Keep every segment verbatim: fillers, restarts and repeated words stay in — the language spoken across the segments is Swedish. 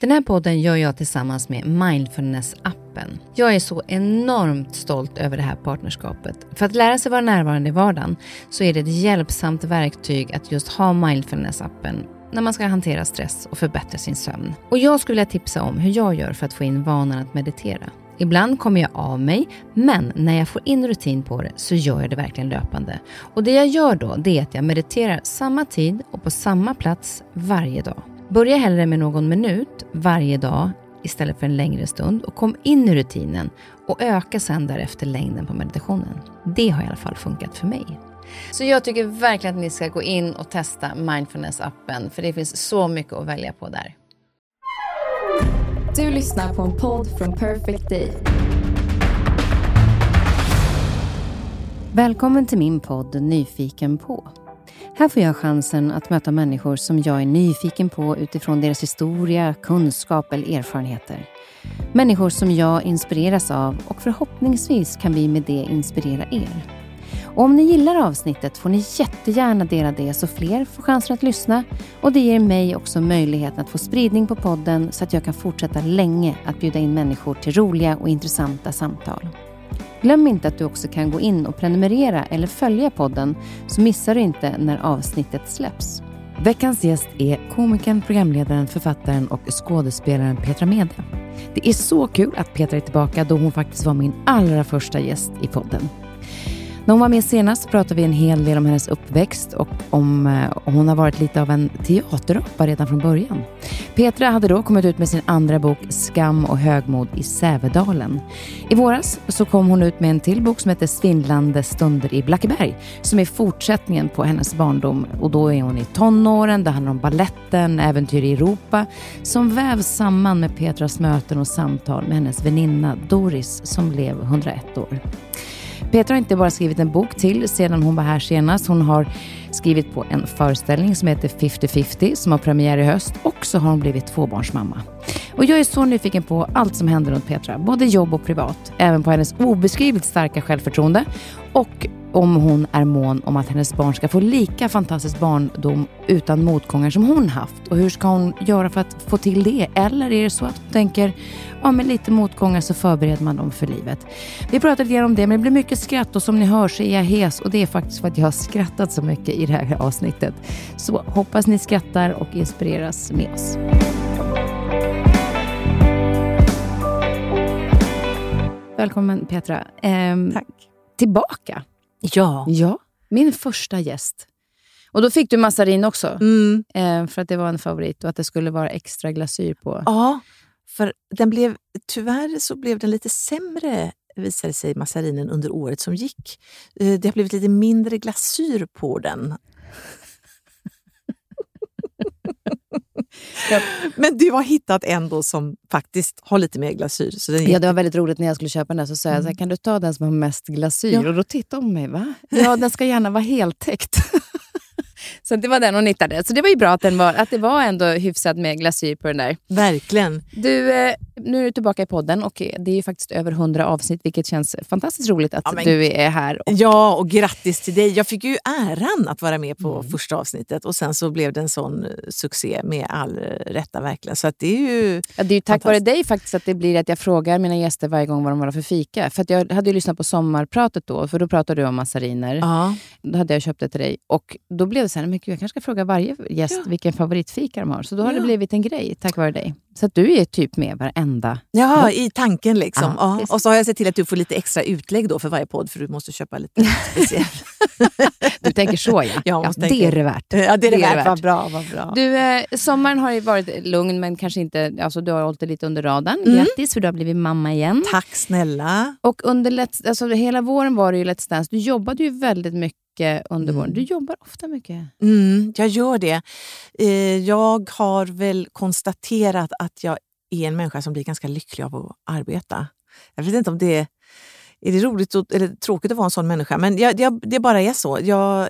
Den här podden gör jag tillsammans med Mindfulness-appen. Jag är så enormt stolt över det här partnerskapet. För att lära sig vara närvarande i vardagen så är det ett hjälpsamt verktyg att just ha Mindfulness-appen när man ska hantera stress och förbättra sin sömn. Och jag skulle vilja tipsa om hur jag gör för att få in vanan att meditera. Ibland kommer jag av mig, men när jag får in rutin på det så gör jag det verkligen löpande. Och det jag gör då det är att jag mediterar samma tid och på samma plats varje dag. Börja hellre med någon minut varje dag istället för en längre stund och kom in i rutinen och öka sedan därefter längden på meditationen. Det har i alla fall funkat för mig. Så jag tycker verkligen att ni ska gå in och testa Mindfulness-appen för det finns så mycket att välja på där. Du lyssnar på en podd från Perfect Day. Välkommen till min podd Nyfiken på. Här får jag chansen att möta människor som jag är nyfiken på utifrån deras historia, kunskap eller erfarenheter. Människor som jag inspireras av och förhoppningsvis kan vi med det inspirera er. Och om ni gillar avsnittet får ni jättegärna dela det så fler får chansen att lyssna. Och det ger mig också möjligheten att få spridning på podden så att jag kan fortsätta länge att bjuda in människor till roliga och intressanta samtal. Glöm inte att du också kan gå in och prenumerera eller följa podden så missar du inte när avsnittet släpps. Veckans gäst är komikern, programledaren, författaren och skådespelaren Petra Mede. Det är så kul att Petra är tillbaka då hon faktiskt var min allra första gäst i podden. När hon var med senast pratade vi en hel del om hennes uppväxt och om och hon har varit lite av en teaterapa redan från början. Petra hade då kommit ut med sin andra bok Skam och högmod i Sävedalen. I våras så kom hon ut med en till bok som heter Svindlande stunder i Bläckeberg som är fortsättningen på hennes barndom. Och då är hon i tonåren, det handlar om balletten, äventyr i Europa som vävs samman med Petras möten och samtal med hennes väninna Doris som blev hundraett år. Petra har inte bara skrivit en bok till sedan hon var här senast. Hon har skrivit på en föreställning som heter fifty fifty som har premiär i höst. Och så har hon blivit tvåbarnsmamma. Och jag är så nyfiken på allt som händer runt Petra, både jobb och privat. Även på hennes obeskrivligt starka självförtroende. Och om hon är mån om att hennes barn ska få lika fantastisk barndom utan motgångar som hon haft. Och hur ska hon göra för att få till det? Eller är det så att hon tänker, ja med lite motgångar så förbereder man dem för livet. Vi pratade lite om det men det blev mycket skratt och som ni hör så är jag hes. Och det är faktiskt för att jag har skrattat så mycket i det här avsnittet. Så hoppas ni skrattar och inspireras med oss. Välkommen Petra. Ehm, Tack. Tillbaka. Ja. ja, min första gäst. Och då fick du massarin också. Mm. Eh, för att det var en favorit och att det skulle vara extra glasyr på. Ja, för den blev, tyvärr så blev den lite sämre visade sig massarinen under året som gick. Eh, det har blivit lite mindre glasyr på den. Ja. Men du har hittat en då som faktiskt har lite mer glasyr så den... Ja, det var väldigt roligt när jag skulle köpa den där så sa jag så här, kan du ta den som har mest glasyr? Ja. Och då tittade hon på mig, va? Ja, den ska gärna vara heltäckt. Så det var den hon hittade. Så det var ju bra att, den var, att det var ändå hyfsat med glasyr på den där. Verkligen. Du, nu är du tillbaka i podden och det är ju faktiskt över hundra avsnitt vilket känns fantastiskt roligt att ja, men, du är här. Och... Ja, och grattis till dig. Jag fick ju äran att vara med på mm. första avsnittet och sen så blev det en sån succé med all rätta verkligen. Så att det är ju... Ja, det är ju tack vare dig faktiskt att det blir att jag frågar mina gäster varje gång vad de var för fika. För att jag hade ju lyssnat på sommarpratet då, för då pratade du om massariner. Ja. Då hade jag köpt det till dig och då blev det så här, men gud, jag kanske ska fråga varje gäst ja. vilken favoritfika de har. Så då har ja. det blivit en grej, tack vare dig. Så att du är typ med varenda. Ja, podd. I tanken liksom. Ja, och så har jag sett till att du får lite extra utlägg då för varje podd. För du måste köpa lite speciellt. Du tänker så, ja. ja det tänka. är det värt. Ja, det är det, det värt. Är det värt. Vad bra, vad bra. Du, eh, sommaren har ju varit lugn men kanske inte, alltså du har hållit det lite under radarn. Mm. Grattis, för du har blivit mamma igen. Tack snälla. Och under Let's, alltså hela våren var det ju Let's Dance. Du jobbade ju väldigt mycket. Under våren. Du jobbar ofta mycket. Mm, jag gör det. Jag har väl konstaterat att jag är en människa som blir ganska lycklig av att arbeta. Jag vet inte om det är, är det roligt och, eller tråkigt att vara en sån människa. Men jag, jag, det bara är så. Jag,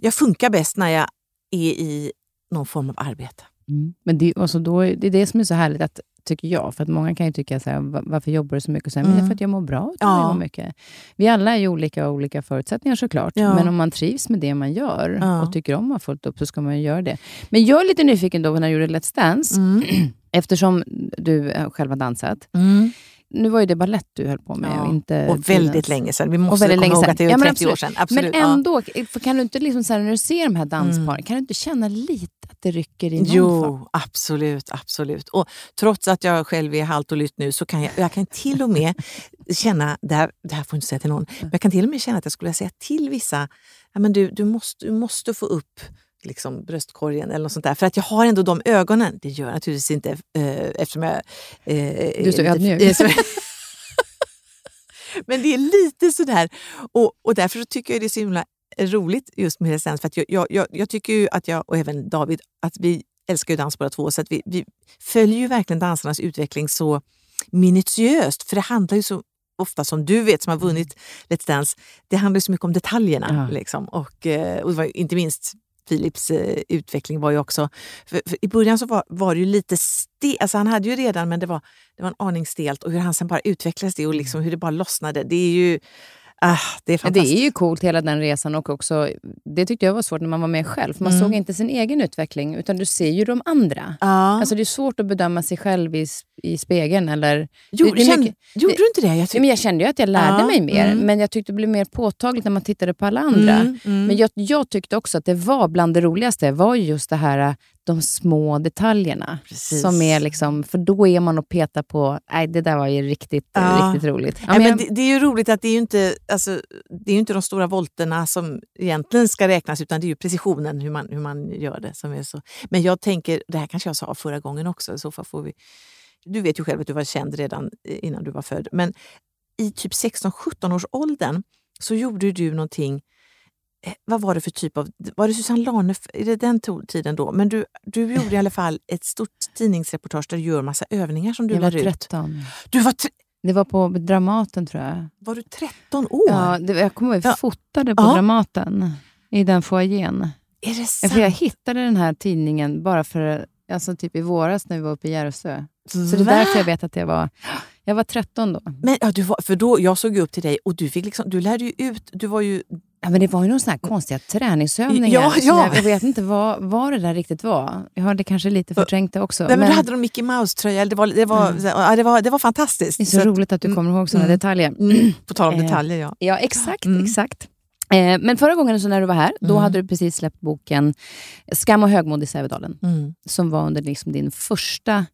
jag funkar bäst när jag är i någon form av arbete. Mm. Men det, alltså då, det är det som är så härligt att tycker jag. För att många kan ju tycka så här, varför jobbar du så mycket? Och så här, mm. men för att jag mår bra. Ja. Jag mår mycket. Vi alla är ju olika och olika förutsättningar såklart. Ja. Men om man trivs med det man gör ja. och tycker om att man fått upp så ska man ju göra det. Men jag är lite nyfiken då när jag gjorde Let's Dance. Mm. Eftersom du själv har dansat. Mm. Nu var ju det ballett du höll på med. Ja. Och, inte och väldigt finans. länge sedan. Vi måste komma ihåg att det är ja, trettio absolut. år sedan. Absolut. Men ändå, ja. kan du inte liksom så här, när du ser de här dansparen, mm. kan du inte känna lite att det rycker i någon Jo, form? absolut, absolut. Och trots att jag själv är halt och lytt nu så kan jag, jag kan till och med känna, det här, det här får jag inte säga till någon, men jag kan till och med känna att jag skulle säga till vissa, ja, men du, du, måste, du måste få upp liksom bröstkorgen eller något sånt där. För att jag har ändå de ögonen. Det gör naturligtvis inte eh, eftersom jag... Eh, du är så ödmjuk. Men det är lite sådär. Och, och därför så tycker jag det är så himla roligt just med resens. För att jag, jag, jag tycker ju att jag och även David att vi älskar ju dans båda två. Så att vi, vi följer ju verkligen dansarnas utveckling så minutiöst. För det handlar ju så ofta som du vet som har vunnit Let's Dance. Det handlar ju så mycket om detaljerna. Mm. Liksom. Och, och det var ju inte minst Philips eh, utveckling var ju också för, för i början så var, var det ju lite stel, alltså han hade ju redan men det var det var en aning stelt och hur han sen bara utvecklades det och liksom hur det bara lossnade det är ju ah, det är fantastiskt. Det är ju coolt hela den resan och också det tyckte jag var svårt när man var med själv man mm. såg inte sin egen utveckling utan du ser ju de andra. Ja. Alltså det är svårt att bedöma sig själv i, i spegeln eller jo, det, det kände, mycket, gjorde det, du inte det? Jag, tyck- men jag kände ju att jag lärde ja, mig mer mm. men jag tyckte det blev mer påtagligt när man tittade på alla andra mm, mm. men jag, jag tyckte också att det var bland det roligaste var just det här de små detaljerna. Precis. Som är liksom, för då är man och petar på, nej det där var ju riktigt ja. riktigt roligt. Ja, men men jag... det, det är ju roligt att det är ju inte, alltså, det är ju inte de stora volterna som egentligen ska räknas utan det är ju precisionen hur man, hur man gör det som är så. Men jag tänker, det här kanske jag sa förra gången också, så får vi, du vet ju själv att du var känd redan innan du var född, men i typ sexton sjutton års åldern så gjorde du någonting. Vad var det för typ av... Var det Susanne Lanef? Är det den tiden då? Men du, du gjorde i alla fall ett stort tidningsreportage där du gör massa övningar som du jag lär ut. Jag var tretton. Du var tre... Det var på Dramaten, tror jag. Var du tretton år? Ja, det, jag kommer ihåg. Jag fotade på ja. Dramaten. I den foajén. Är det sant? För jag hittade den här tidningen bara för... Alltså typ i våras när vi var uppe i Järvsö. Så det är därför jag vet att jag var... Jag var tretton då. Men ja, du var... För då, jag såg ju upp till dig och du fick liksom... Du lärde ju ut... Du var ju... Ja, men det var ju någon sån här konstiga träningsövningar. Ja, ja. Jag vet inte vad, vad det där riktigt var. Jag hade kanske lite förträngt det också. Nej, men, men... du hade de Mickey Mouse-tröja. Det var, det, var, mm. ja, det, var, det var fantastiskt. Det är så, så roligt att, att du kommer ihåg såna mm. detaljer. Mm. På tal om detaljer, ja. Ja, exakt, mm. exakt. Eh, men förra gången så när du var här, då mm. hade du precis släppt boken Skam och högmod i Sävedalen. Mm. Som var under liksom din första...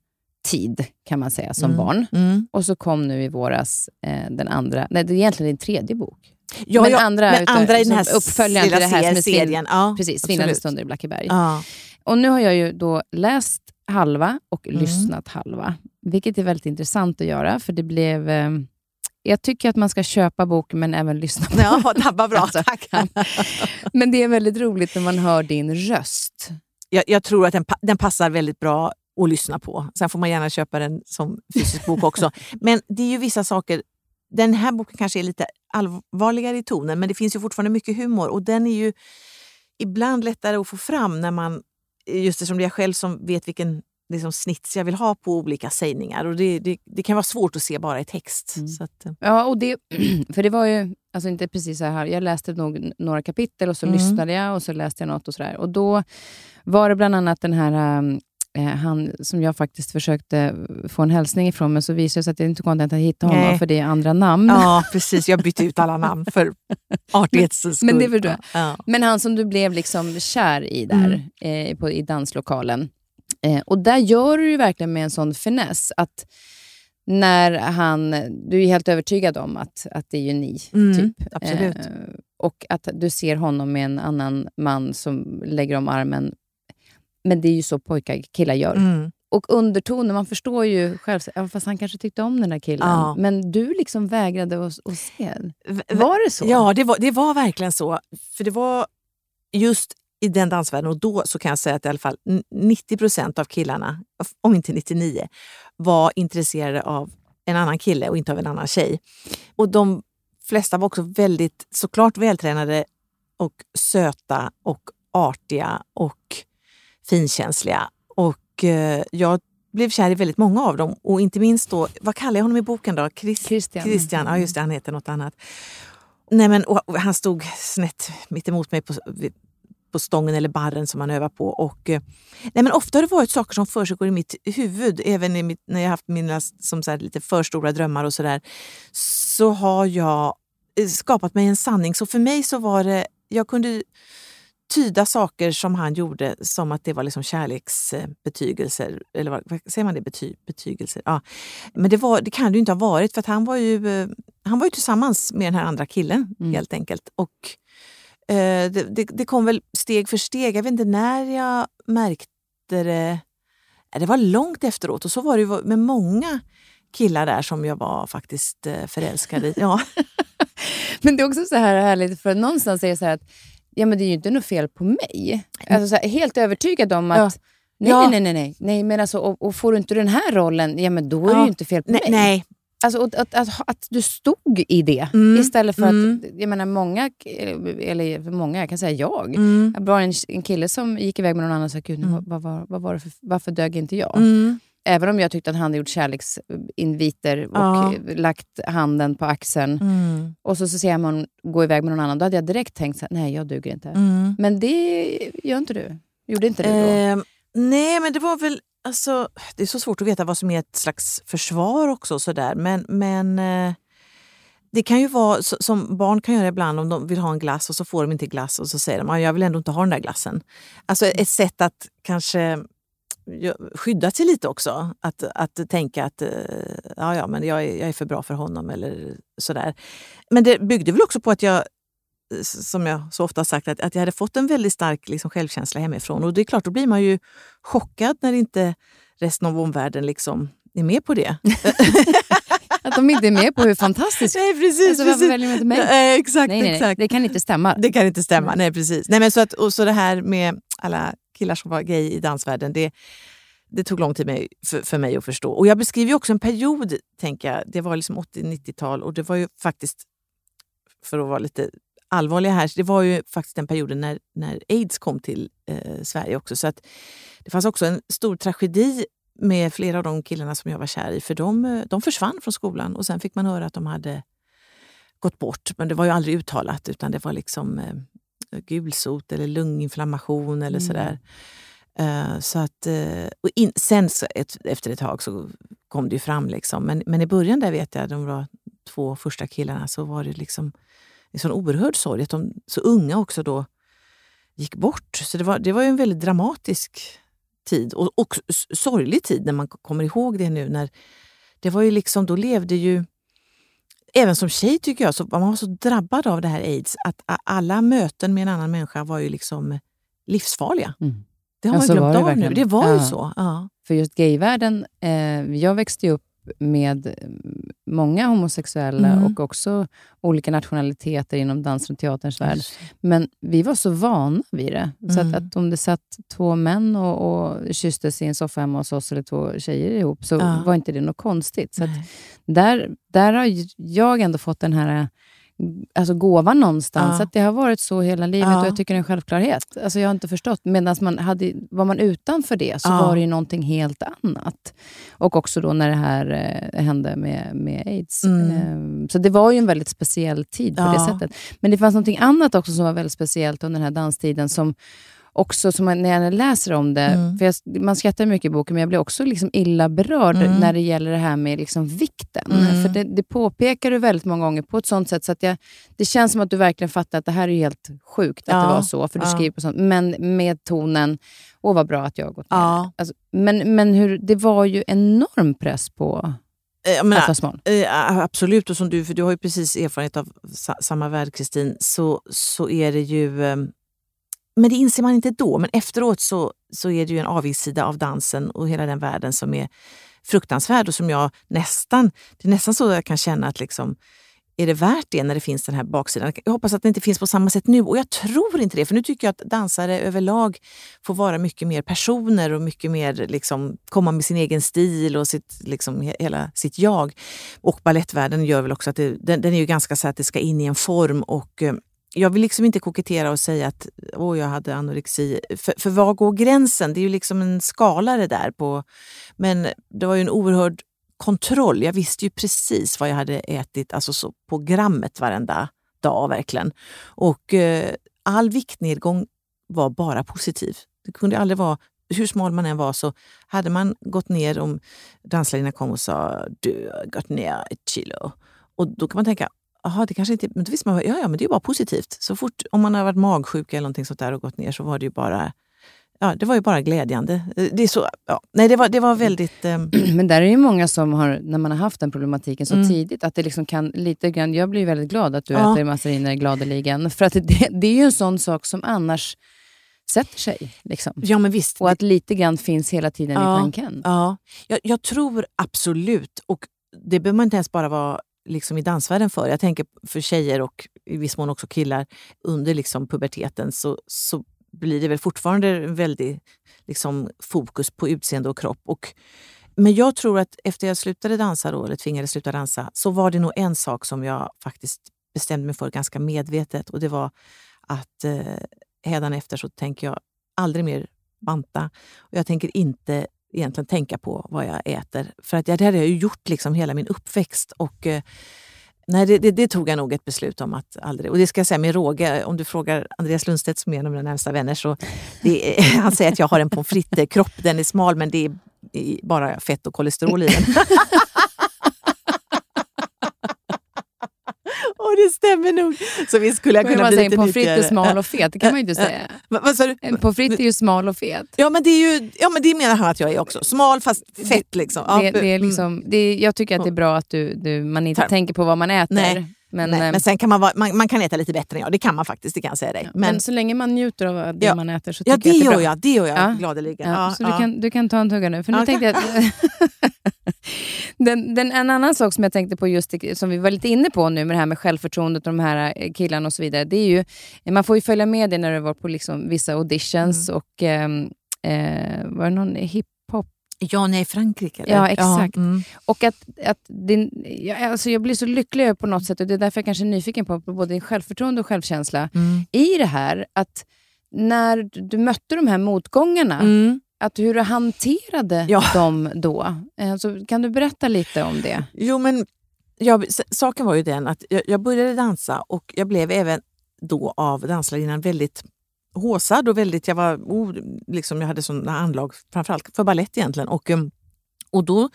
tid kan man säga som mm. barn mm. och så kom nu i våras eh, den andra, nej det är egentligen din tredje bok ja, men, ja, andra, men utan, andra i den här uppföljande det här serien, serien. Ja, precis, Svindlande stunder i Bläckeberg ja. Och nu har jag ju då läst halva och mm. lyssnat halva vilket är väldigt intressant att göra för det blev eh, jag tycker att man ska köpa boken men även lyssna på den. Ja, det var bra, alltså, tack. Men det är väldigt roligt när man hör din röst jag, jag tror att den, den passar väldigt bra och lyssna på. Sen får man gärna köpa den som fysisk bok också. Men det är ju vissa saker, den här boken kanske är lite allvarligare i tonen men det finns ju fortfarande mycket humor och den är ju ibland lättare att få fram när man, just det som det är jag själv som vet vilken liksom snits jag vill ha på olika sägningar och det, det, det kan vara svårt att se bara i text. Mm. Så att, ja, och det, för det var ju alltså inte precis så här, jag läste nog några kapitel och så mm. lyssnade jag och så läste jag något och sådär och då var det bland annat den här han som jag faktiskt försökte få en hälsning ifrån men så visade det sig att jag inte kunde hitta honom. Nej. För det är andra namn. Ja, precis. Jag bytte ut alla namn för artighets skull. Men det var du. Ja. Men han som du blev liksom kär i där mm. eh, på, i danslokalen. Eh, och där gör du ju verkligen med en sån finess att när han, du är helt övertygad om att, att det är ju ni mm, typ. Absolut. Eh, och att du ser honom med en annan man som lägger om armen. Men det är ju så pojkar killar gör. Mm. Och undertonen, man förstår ju själv, fast han kanske tyckte om den där killen. Ja. Men du liksom vägrade att, att se. Var det så? Ja, det var, det var verkligen så. För det var just i den dansvärlden, och då så kan jag säga att i alla fall nittio procent av killarna, om inte nittionio, var intresserade av en annan kille och inte av en annan tjej. Och de flesta var också väldigt, såklart vältränade och söta och artiga och finkänsliga och eh, jag blev kär i väldigt många av dem. Och inte minst då, vad kallar jag honom i boken då? Chris, Christian. Christian, ja just det, han heter något annat. Nej men, och han stod snett mitt emot mig på, på stången eller barren som man övar på. Och, nej men ofta har det varit saker som försiggår i mitt huvud. Även i mitt, när jag har haft mina som så här, lite för stora drömmar och sådär. Så har jag skapat mig en sanning. Så för mig så var det, jag kunde tyda saker som han gjorde som att det var liksom kärleksbetygelser. Eller vad, vad säger man det? Bety, betygelser. Ja. Men det, var, det kan det ju inte ha varit för att han var ju, han var ju tillsammans med den här andra killen mm. helt enkelt. Och eh, det, det, det kom väl steg för steg. Jag vet inte när jag märkte det. Det var långt efteråt och så var det ju med många killar där som jag var faktiskt förälskad i. Ja. Men det är också så här härligt för någonstans är det så här att ja, men det är ju inte något fel på mig. Alltså så här, helt övertygad om att ja. Nej, ja. nej, nej, nej, nej. Men alltså, och, och får du inte den här rollen, ja men då är ja. det ju inte fel på nej, mig. Nej. Alltså och, att, att, att du stod i det mm. istället för mm. att, jag menar många, eller många, jag kan säga jag. Mm. Jag var en, en kille som gick iväg med någon annan och sa, gud, nu, mm. vad, vad, vad var det för, varför dög inte jag? Mm. Även om jag tyckte att han hade gjort kärleksinviter och ja. lagt handen på axeln. Mm. Och så, så ser man gå iväg med någon annan. Då hade jag direkt tänkt så här, nej jag duger inte. Mm. Men det gör inte du. Gjorde inte du då? Eh, nej men det var väl, alltså det är så svårt att veta vad som är ett slags försvar också. Så där. Men, men eh, det kan ju vara, så, som barn kan göra ibland om de vill ha en glass och så får de inte glass. Och så säger de, jag vill ändå inte ha den där glassen. Alltså ett sätt att kanske skydda sig lite också att, att tänka att ja, ja men jag är, jag är för bra för honom eller sådär. Men det byggde väl också på att jag, som jag så ofta sagt, att, att jag hade fått en väldigt stark liksom, självkänsla hemifrån och det är klart, då blir man ju chockad när inte resten av omvärlden liksom är med på det. Att de inte är med på hur fantastiskt. Nej, precis. Alltså, varför precis. Väljer de inte mig? Eh, exakt, nej, nej, exakt. Nej, det kan inte stämma. Det kan inte stämma, nej precis. Nej men så att, och så det här med alla killar som var gay i dansvärlden, det, det tog lång tid med, för, för mig att förstå. Och jag beskriver ju också en period, tänker jag, det var liksom åttio-nittiotal och det var ju faktiskt, för att vara lite allvarlig här, det var ju faktiskt den perioden när, när AIDS kom till eh, Sverige också. Så att det fanns också en stor tragedi med flera av de killarna som jag var kär i, för de, de försvann från skolan och sen fick man höra att de hade gått bort, men det var ju aldrig uttalat utan det var liksom eh, gulsot eller lunginflammation eller mm. sådär. Uh, så att, uh, och in, sen så ett, efter ett tag så kom det ju fram liksom. Men, men i början där vet jag, de var två första killarna så var det liksom en sån oerhörd sorg att de så unga också då gick bort. Så det var, det var ju en väldigt dramatisk tid och, och sorglig tid när man kommer ihåg det nu när det var ju liksom, då levde ju även som tjej tycker jag, så man var så drabbad av det här AIDS att alla möten med en annan människa var ju liksom livsfarliga. Mm. Det har man alltså glömt av verkligen. Nu. Det var ja. ju så. Ja. För just gayvärlden, eh, jag växte ju upp med många homosexuella mm. och också olika nationaliteter inom dans- och teaterns värld. Mm. Men vi var så vana vid det. Så mm. att, att om det satt två män och, och kysstes i en soffa hemma hos oss eller två tjejer ihop så ja. var inte det något konstigt. Så att där, där har jag ändå fått den här alltså gåvan någonstans. Ja. Att det har varit så hela livet ja. och jag tycker det är en självklarhet. Alltså jag har inte förstått. Medan man hade, var man utanför det så ja. var det ju någonting helt annat. Och också då när det här eh, hände med, med AIDS. Mm. Ehm, så det var ju en väldigt speciell tid på ja. det sättet. Men det fanns någonting annat också som var väldigt speciellt under den här danstiden som också som man, när jag läser om det mm. för jag, man skrattar mycket i boken men jag blir också liksom illa berörd mm. när det gäller det här med liksom vikten mm. för det, det påpekar du väldigt många gånger på ett sånt sätt så att jag, det känns som att du verkligen fattar att det här är helt sjukt att ja. det var så för du ja. skriver på sånt men med tonen, åh vad bra att jag har gått ner ja. alltså, men, men hur, det var ju enorm press på men, att vara smal. Absolut och som du, för du har ju precis erfarenhet av samma värld Kristin så, så är det ju men det inser man inte då. Men efteråt så, så är det ju en avigsida av dansen och hela den världen som är fruktansvärd och som jag nästan, det är nästan så jag kan känna att liksom, är det värt det när det finns den här baksidan? Jag hoppas att det inte finns på samma sätt nu och jag tror inte det. För nu tycker jag att dansare överlag får vara mycket mer personer och mycket mer liksom, komma med sin egen stil och sitt, liksom, hela sitt jag. Och ballettvärlden gör väl också att det, den, den är ju ganska så att det ska in i en form och jag vill liksom inte kokettera och säga att åh, jag hade anorexi. För, för vad går gränsen? Det är ju liksom en skala det där på. Men det var ju en oerhörd kontroll. Jag visste ju precis vad jag hade ätit, alltså så på grammet varenda dag verkligen. Och eh, all viktnedgång var bara positiv. Det kunde aldrig vara, hur smal man än var så hade man gått ner om danslarna kom och sa du har gått ner ett kilo. Och då kan man tänka, aha, det kanske inte, men då visste man, ja, ja, men det är ju bara positivt. Så fort, om man har varit magsjuk eller någonting sånt där och gått ner så var det ju bara, ja, det var ju bara glädjande. Det är så, ja. Nej, det var, det var väldigt... Eh... Men där är ju många som har, när man har haft den problematiken så mm. tidigt, att det liksom kan lite grann, jag blir väldigt glad att du ja. äter massariner gladeligen. För att det, det är ju en sån sak som annars sätter sig. Liksom. Ja, men visst. Och att lite grann finns hela tiden ja, i tanken. Ja, jag, jag tror absolut. Och det behöver man inte ens bara vara liksom i dansvärlden för. Jag tänker för tjejer och i viss mån också killar under liksom puberteten så, så blir det väl fortfarande väldigt liksom fokus på utseende och kropp. Och, men jag tror att efter jag slutade dansa då, eller tvingades sluta dansa, så var det nog en sak som jag faktiskt bestämde mig för ganska medvetet, och det var att eh, hädanefter så tänker jag aldrig mer banta, och jag tänker inte egentligen tänka på vad jag äter. För att jag, det hade jag ju gjort liksom hela min uppväxt. Och eh, nej, det, det, det tog jag nog ett beslut om att aldrig. Och det ska jag säga med råge. Om du frågar Andreas Lundstedt som är en av mina närmsta vänner så det är, han säger att jag har en pommes frites-kropp. Den är smal men det är bara fett och kolesterol i den. Och det stämmer nog. Så vi skulle jag kunna jag bli säga, lite pommes frites är smal och fet, det kan man ju inte säga. Vad sa du? En pommes frites är ju smal och fet. Ja, men det är ju, ja, men det menar han att jag är också. Smal fast fett liksom. Ja. Det, det är liksom det är, jag tycker att det är bra att du, du man inte Tar. tänker på vad man äter. Nej. Men, Nej, men sen kan man, vara, man man kan äta lite bättre än jag. Det kan man faktiskt, det kan jag säga dig. Ja, men, men så länge man njuter av det ja, man äter så tycker ja, det jag att det är bra. Ja, det gör jag. Ja. Gladeligen. Ja, ja, så ja. Du, kan, du kan ta en tugga nu. För nu ja, tänkte jag att, den, den, en annan sak som jag tänkte på just, som vi var lite inne på nu med det här med självförtroendet och de här killarna och så vidare. Det är ju, man får ju följa med det när du var på liksom vissa auditions mm. och eh, var det någon hip Ja, nej, Frankrike. Eller? Ja, exakt. Ja, mm. Och att, att din, jag, alltså jag blir så lycklig på något sätt, och det är därför jag kanske är nyfiken på, på både din självförtroende och självkänsla mm. i det här, att när du mötte de här motgångarna mm. att hur du hanterade ja. dem då. Alltså, kan du berätta lite om det? Jo, men jag, saken var ju den att jag, jag började dansa och jag blev även då av danslarinan väldigt håsad och väldigt, jag var oh, liksom jag hade sådana anlag framförallt för ballett egentligen, och, och då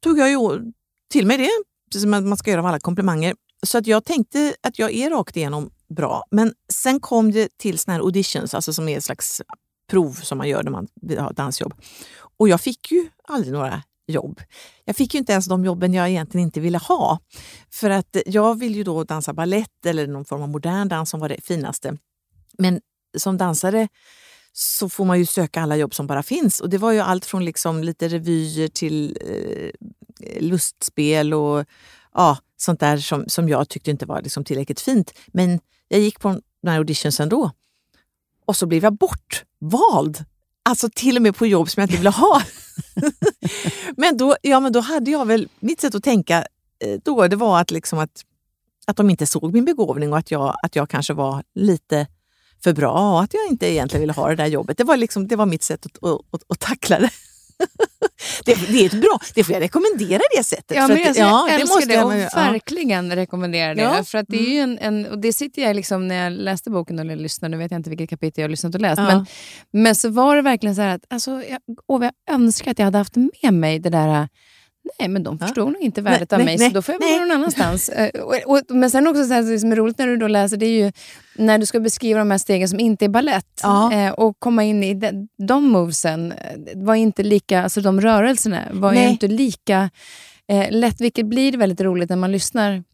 tog jag ju till mig det, precis som man ska göra av alla komplimanger, så att jag tänkte att jag är rakt igenom bra, men sen kom det till såna här auditions, alltså som är ett slags prov som man gör när man har dansjobb, och jag fick ju aldrig några jobb. Jag fick ju inte ens de jobben jag egentligen inte ville ha, för att jag vill ju då dansa ballett eller någon form av modern dans som var det finaste, men som dansare så får man ju söka alla jobb som bara finns, och det var ju allt från liksom lite revyer till eh, lustspel och ja, sånt där som, som jag tyckte inte var liksom tillräckligt fint, men jag gick på den här auditionsen då och så blev jag bortvald, alltså till och med på jobb som jag inte ville ha. men, då, ja, men då hade jag väl mitt sätt att tänka då, det var att, liksom att, att de inte såg min begåvning och att jag, att jag kanske var lite för bra, att jag inte egentligen ville ha det där jobbet. Det var, liksom, det var mitt sätt att, att, att, att tackla det. det. Det är ett bra, det får jag rekommendera det sättet. Ja, för men att, alltså, ja, jag älskar det, det och jag, verkligen ja. rekommendera det. Ja. För att det är ju en, en, och det sitter jag liksom när jag läste boken och lyssnade, nu vet jag inte vilket kapitel jag har lyssnat och läst, ja. men, men så var det verkligen så här att alltså, jag, och jag önskar att jag hade haft med mig det där. Nej, men de förstår ja. nog inte värdet nej, av mig, nej, så då får jag vara någon annanstans. och, och, men sen också så här, som är roligt när du då läser, det är ju när du ska beskriva de här stegen som inte är ballett ja. eh, och komma in i de, de movesen var inte lika, alltså de rörelserna var nej. ju inte lika eh, lätt, vilket blir väldigt roligt när man lyssnar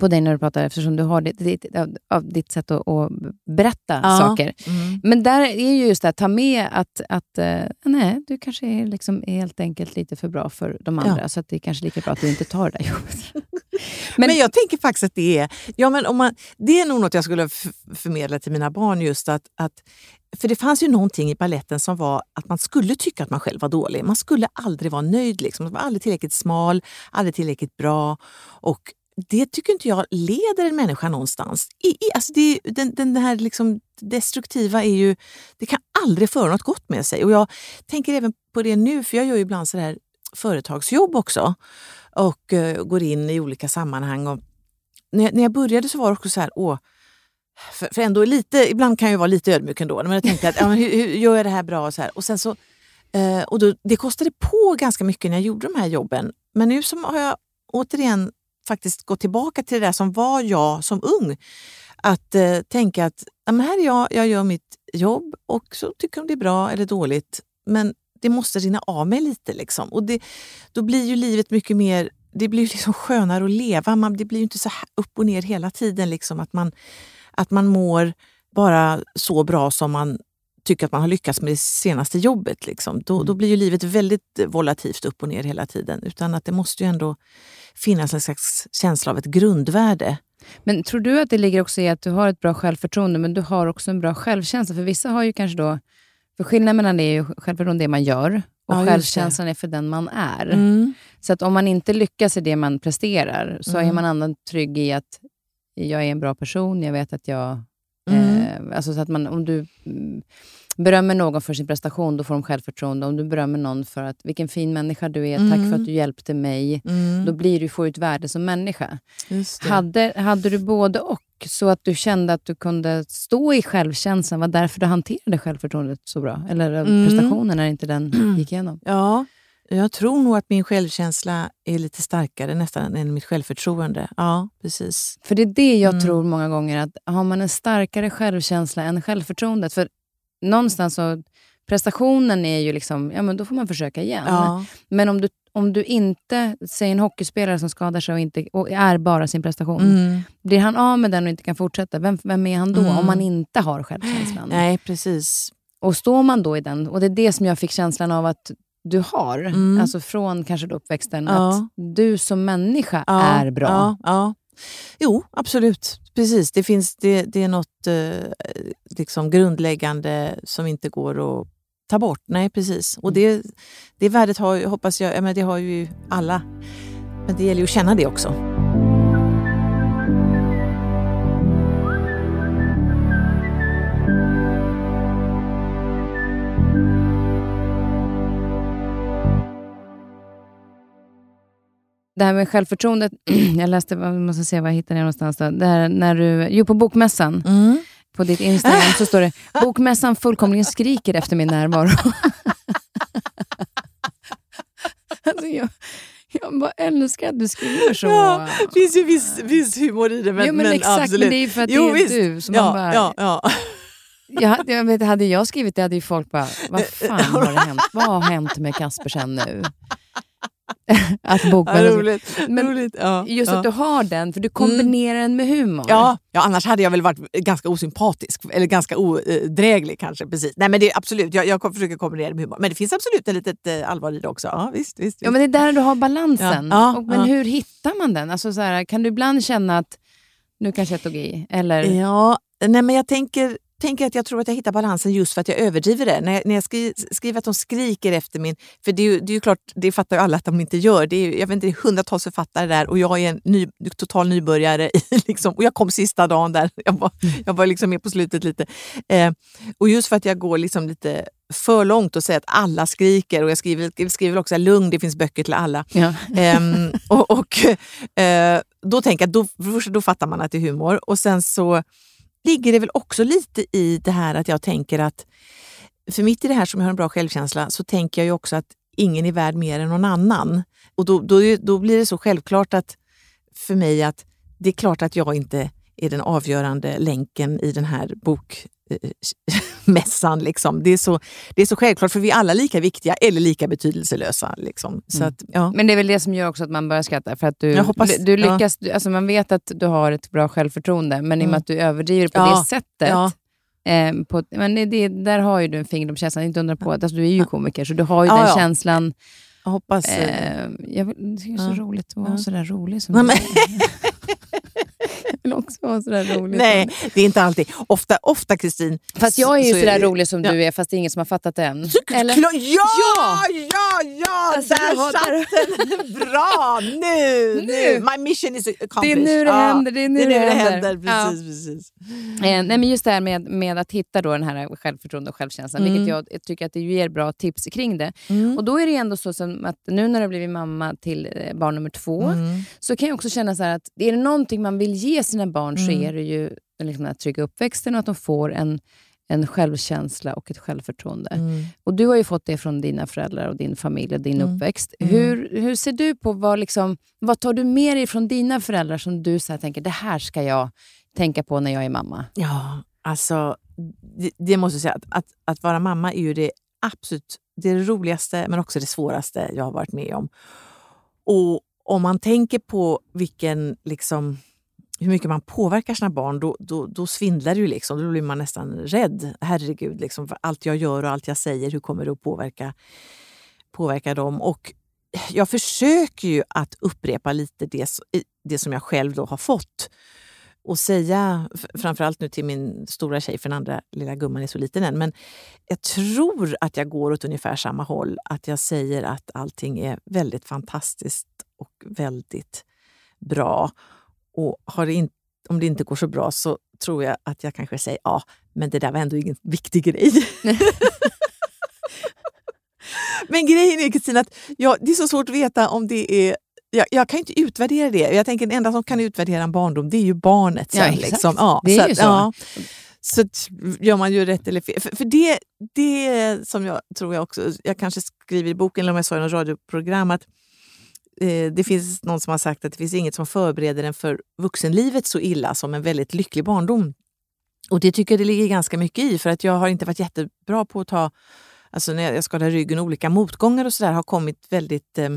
på dig när du pratar, eftersom du har ditt, ditt, av, av ditt sätt att, att berätta ja. saker. Mm. Men där är ju just det att ta med att, att äh, nej, du kanske är liksom helt enkelt lite för bra för de andra, ja. så att det är kanske lika bra att du inte tar det där jobbet. men, men jag tänker faktiskt att det är ja, men om man, det är nog något jag skulle förmedla till mina barn, just att, att för det fanns ju någonting i balletten som var att man skulle tycka att man själv var dålig. Man skulle aldrig vara nöjd liksom. Man var aldrig tillräckligt smal, aldrig tillräckligt bra, och det tycker inte jag leder en människa någonstans. I, i, alltså det är, den, den här liksom destruktiva är ju, det kan aldrig föra något gott med sig. Och jag tänker även på det nu, för jag gör ju ibland så här företagsjobb också. Och uh, går in i olika sammanhang. Och när, när jag började så var det också så här, åh, för, för ändå lite, ibland kan jag ju vara lite ödmjuk ändå. Men jag tänkte att, ja, hur, hur gör jag det här bra? Och så här. Och sen så, uh, och då, det kostade på ganska mycket när jag gjorde de här jobben. Men nu som har jag återigen faktiskt gå tillbaka till det där som var jag som ung. Att eh, tänka att ja, men här är jag, jag gör mitt jobb och så tycker de det är bra eller dåligt. Men det måste rinna av mig lite liksom. Och det, då blir ju livet mycket mer, det blir ju liksom skönare att leva. Man, det blir ju inte så här upp och ner hela tiden liksom. Att man, att man mår bara så bra som man tycker att man har lyckats med det senaste jobbet liksom. Då, mm. då blir ju livet väldigt volatilt upp och ner hela tiden. Utan att det måste ju ändå finnas en slags känsla av ett grundvärde. Men tror du att det ligger också i att du har ett bra självförtroende, men du har också en bra självkänsla? För vissa har ju kanske då, för skillnaden mellan det är ju självförtroende det man gör och ja, självkänslan är för den man är. Mm. Så att om man inte lyckas i det man presterar så mm. är man ändå trygg i att jag är en bra person, jag vet att jag Mm. Eh, alltså så att man, om du berömmer någon för sin prestation, då får de självförtroende. Om du berömmer någon för att vilken fin människa du är, mm. tack för att du hjälpte mig, mm. då blir du, får du ett värde som människa. Hade, hade du både och, så att du kände att du kunde stå i självkänslan, var därför du hanterade självförtroendet så bra, eller mm. prestationen när inte den mm. gick igenom? Ja, jag tror nog att min självkänsla är lite starkare nästan än mitt självförtroende. Ja, precis. För det är det jag mm. tror många gånger, att har man en starkare självkänsla än självförtroendet, för någonstans så prestationen är ju liksom, ja men då får man försöka igen. Ja. Men om du, om du inte, säg en hockeyspelare som skadar sig och, inte, och är bara sin prestation, mm. blir han av med den och inte kan fortsätta, vem, vem är han då mm. om man inte har självkänslan? Nej, precis. Och står man då i den, och det är det som jag fick känslan av att du har, mm. alltså från kanske då uppväxten, ja. Att du som människa ja, är bra. Ja, ja. Jo, absolut. Precis, det finns, det, det är något eh, liksom grundläggande som inte går att ta bort. Nej, precis. Och det, det värdet har, hoppas jag, men det har ju alla. Men det gäller ju att känna det också. Det här med självförtroendet, jag läste, jag måste se vad jag hittade någonstans då. Det här när du, jo på bokmässan, mm. på ditt Instagram så står det: bokmässan fullkomligen skriker efter min närvaro. Alltså jag, jag bara älskar att du skriver så. Ja, det finns ju viss, viss humor i det. Men, jo men, men exakt, absolut. Men det är ju för att jo, det är visst. Du som ja, man bara... Ja, ja. Jag, jag vet, hade jag skrivit det hade ju folk bara, vad fan har det hänt? Vad har hänt med Kasper sen nu? Att bokmässan. Ja, roligt. Men roligt. Ja, just ja. Att du har den, för du kombinerar mm. den med humor. Ja. ja, annars hade jag väl varit ganska osympatisk eller ganska odräglig kanske, precis. Nej, men det är absolut, jag, jag försöker kombinera det med humor. Men det finns absolut en litet allvar i det också. Ja, visst, visst, visst. Ja, men det är där du har balansen. Ja. Ja, och, men ja. Hur hittar man den? Alltså, så här, kan du ibland känna att nu kanske jag tog i? Eller? Ja, nej men jag tänker... tänker att jag tror att jag hittar balansen just för att jag överdriver det. När jag, när jag skri, skriver att de skriker efter min... För det är, ju, det är ju klart, det fattar ju alla att de inte gör. Det är ju, jag vet inte, det är hundratals författare där och jag är en ny, total nybörjare. I, liksom, och jag kom sista dagen där. Jag var, jag var liksom med på slutet lite. Eh, och just för att jag går liksom lite för långt och säger att alla skriker. Och jag skriver, skriver också lugn, det finns böcker till alla. Ja. Eh, och och eh, då tänker jag, då, då fattar man att det är humor. Och sen så... ligger det väl också lite i det här att jag tänker att för mitt i det här som jag har en bra självkänsla så tänker jag ju också att ingen är värd mer än någon annan. Och då, då, då blir det så självklart att för mig att det är klart att jag inte är den avgörande länken i den här bokmässan. Liksom. Det, är så, det är så självklart för vi är alla lika viktiga eller lika betydelselösa. Liksom. Så mm. att, ja. Men det är väl det som gör också att man börjar skratta. För att du, jag hoppas, du lyckas, ja. Alltså man vet att du har ett bra självförtroende men mm. i och med att du överdriver på ja. Det sättet. Ja. Eh, på, men det, det, där har ju du en finger om känslan. Inte undra på att alltså, du är ju komiker så du har ju ja, den ja. Känslan. Jag hoppas. Eh, jag, det är ju så ja. Roligt att vara ja. Sådär rolig som du är. Jag vill också vara sådär rolig. Nej, det är inte alltid. Ofta, ofta Kristin. Fast jag är ju så sådär är det... rolig som ja. Du är, fast det är ingen som har fattat det än. Eller? Ja, ja, ja, ja! Alltså, där har... satt den! Bra, nu, nu! My mission is accomplished. Det är nu det händer, det är nu det, är nu det, det händer. händer. Precis, ja. precis. Eh, nej, men just det här med, med att hitta då den här självförtroende och självkänslan, mm. vilket jag tycker att det ger bra tips kring det. Mm. Och då är det ändå så som att nu när jag blivit mamma till barn nummer två, mm. så kan jag också känna så här att är det någonting man vill ge sina barn mm. så är det ju liksom att trygga uppväxten och att de får en, en självkänsla och ett självförtroende. Mm. Och du har ju fått det från dina föräldrar och din familj och din mm. uppväxt. Mm. Hur, hur ser du på vad, liksom, vad tar du med dig från dina föräldrar som du så här tänker, det här ska jag tänka på när jag är mamma? Ja, alltså det, det måste jag säga att, att, att vara mamma är ju det absolut det roligaste men också det svåraste jag har varit med om. Och om man tänker på vilken liksom hur mycket man påverkar sina barn då, då, då svindlar det ju liksom, då blir man nästan rädd, herregud liksom, för allt jag gör och allt jag säger, hur kommer det att påverka påverka dem? Och jag försöker ju att upprepa lite det, det som jag själv då har fått och säga, framförallt nu till min stora tjej, för den andra lilla gumman är så liten än, men jag tror att jag går åt ungefär samma håll, att jag säger att allting är väldigt fantastiskt och väldigt bra. Och har det in, om det inte går så bra så tror jag att jag kanske säger ja, men det där var ändå ingen viktig grej. Men grejen är, Kristina, att ja, det är så svårt att veta om det är... Jag, jag kan inte utvärdera det. Jag tänker den enda som kan utvärdera en barndom, det är ju barnet sen. Ja, exakt. Liksom. Ja, det är så ju att, så. Ja, så gör man ju rätt eller fel. För, för det, det som jag tror jag också... Jag kanske skriver i boken, eller om jag sa i något radioprogram, att det finns någon som har sagt att det finns inget som förbereder en för vuxenlivet så illa som en väldigt lycklig barndom. Och det tycker jag det ligger ganska mycket i, för att jag har inte varit jättebra på att ta, alltså när jag skadade ryggen och olika motgångar och sådär har kommit väldigt, eh,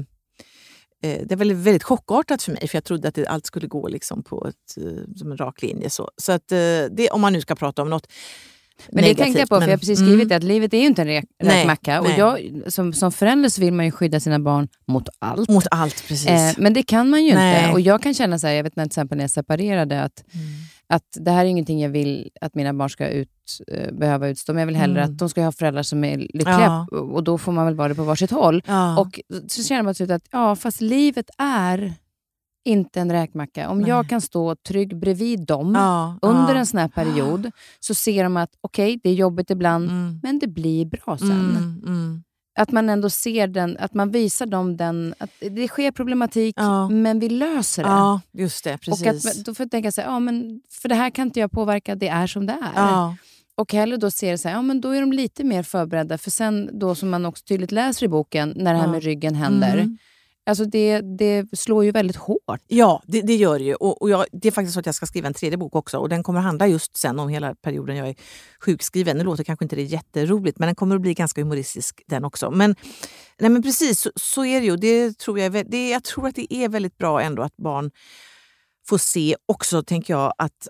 det är väldigt, väldigt chockartat för mig, för jag trodde att det, allt skulle gå liksom på ett, som en rak linje. Så, så att eh, det, om man nu ska prata om något. Men negativt, det tänkte jag på, men, för jag har precis skrivit mm. det, att livet är ju inte en rä- nej, räkmacka. Och jag, som, som förälder så vill man ju skydda sina barn mot allt. Mot allt, precis. Eh, men det kan man ju nej. inte. Och jag kan känna så här, jag vet när till exempel när jag separerade, att, mm. att det här är ingenting jag vill att mina barn ska ut, eh, behöva utstå. Men jag vill hellre mm. att de ska ha föräldrar som är lyckliga. Ja. Och då får man väl vara det på varsitt håll. Ja. Och så känner man ut att, ja, fast livet är... inte en räkmacka. Om Nej. jag kan stå trygg bredvid dem ja, under ja. en sån här period så ser de att okej, okay, det är jobbigt ibland mm. men det blir bra sen. Mm, mm. Att man ändå ser den, att man visar dem den, att det sker problematik ja. men vi löser det. Ja, just det, precis. Och att, då får jag tänka sig, ja men för det här kan inte jag påverka, det är som det är. Ja. Och heller då ser det så här, ja men då är de lite mer förberedda, för sen då som man också tydligt läser i boken när det här ja. med ryggen händer. Mm. Alltså det, det slår ju väldigt hårt. Ja, det, det gör det ju. Och, och jag, det är faktiskt så att jag ska skriva en tredje bok också. Och den kommer handla just sen om hela perioden jag är sjukskriven. Det låter kanske inte det jätteroligt, men den kommer att bli ganska humoristisk den också. Men, nej men precis, så, så är det ju. Det tror jag, det, jag tror att det är väldigt bra ändå att barn får se också, tänker jag, att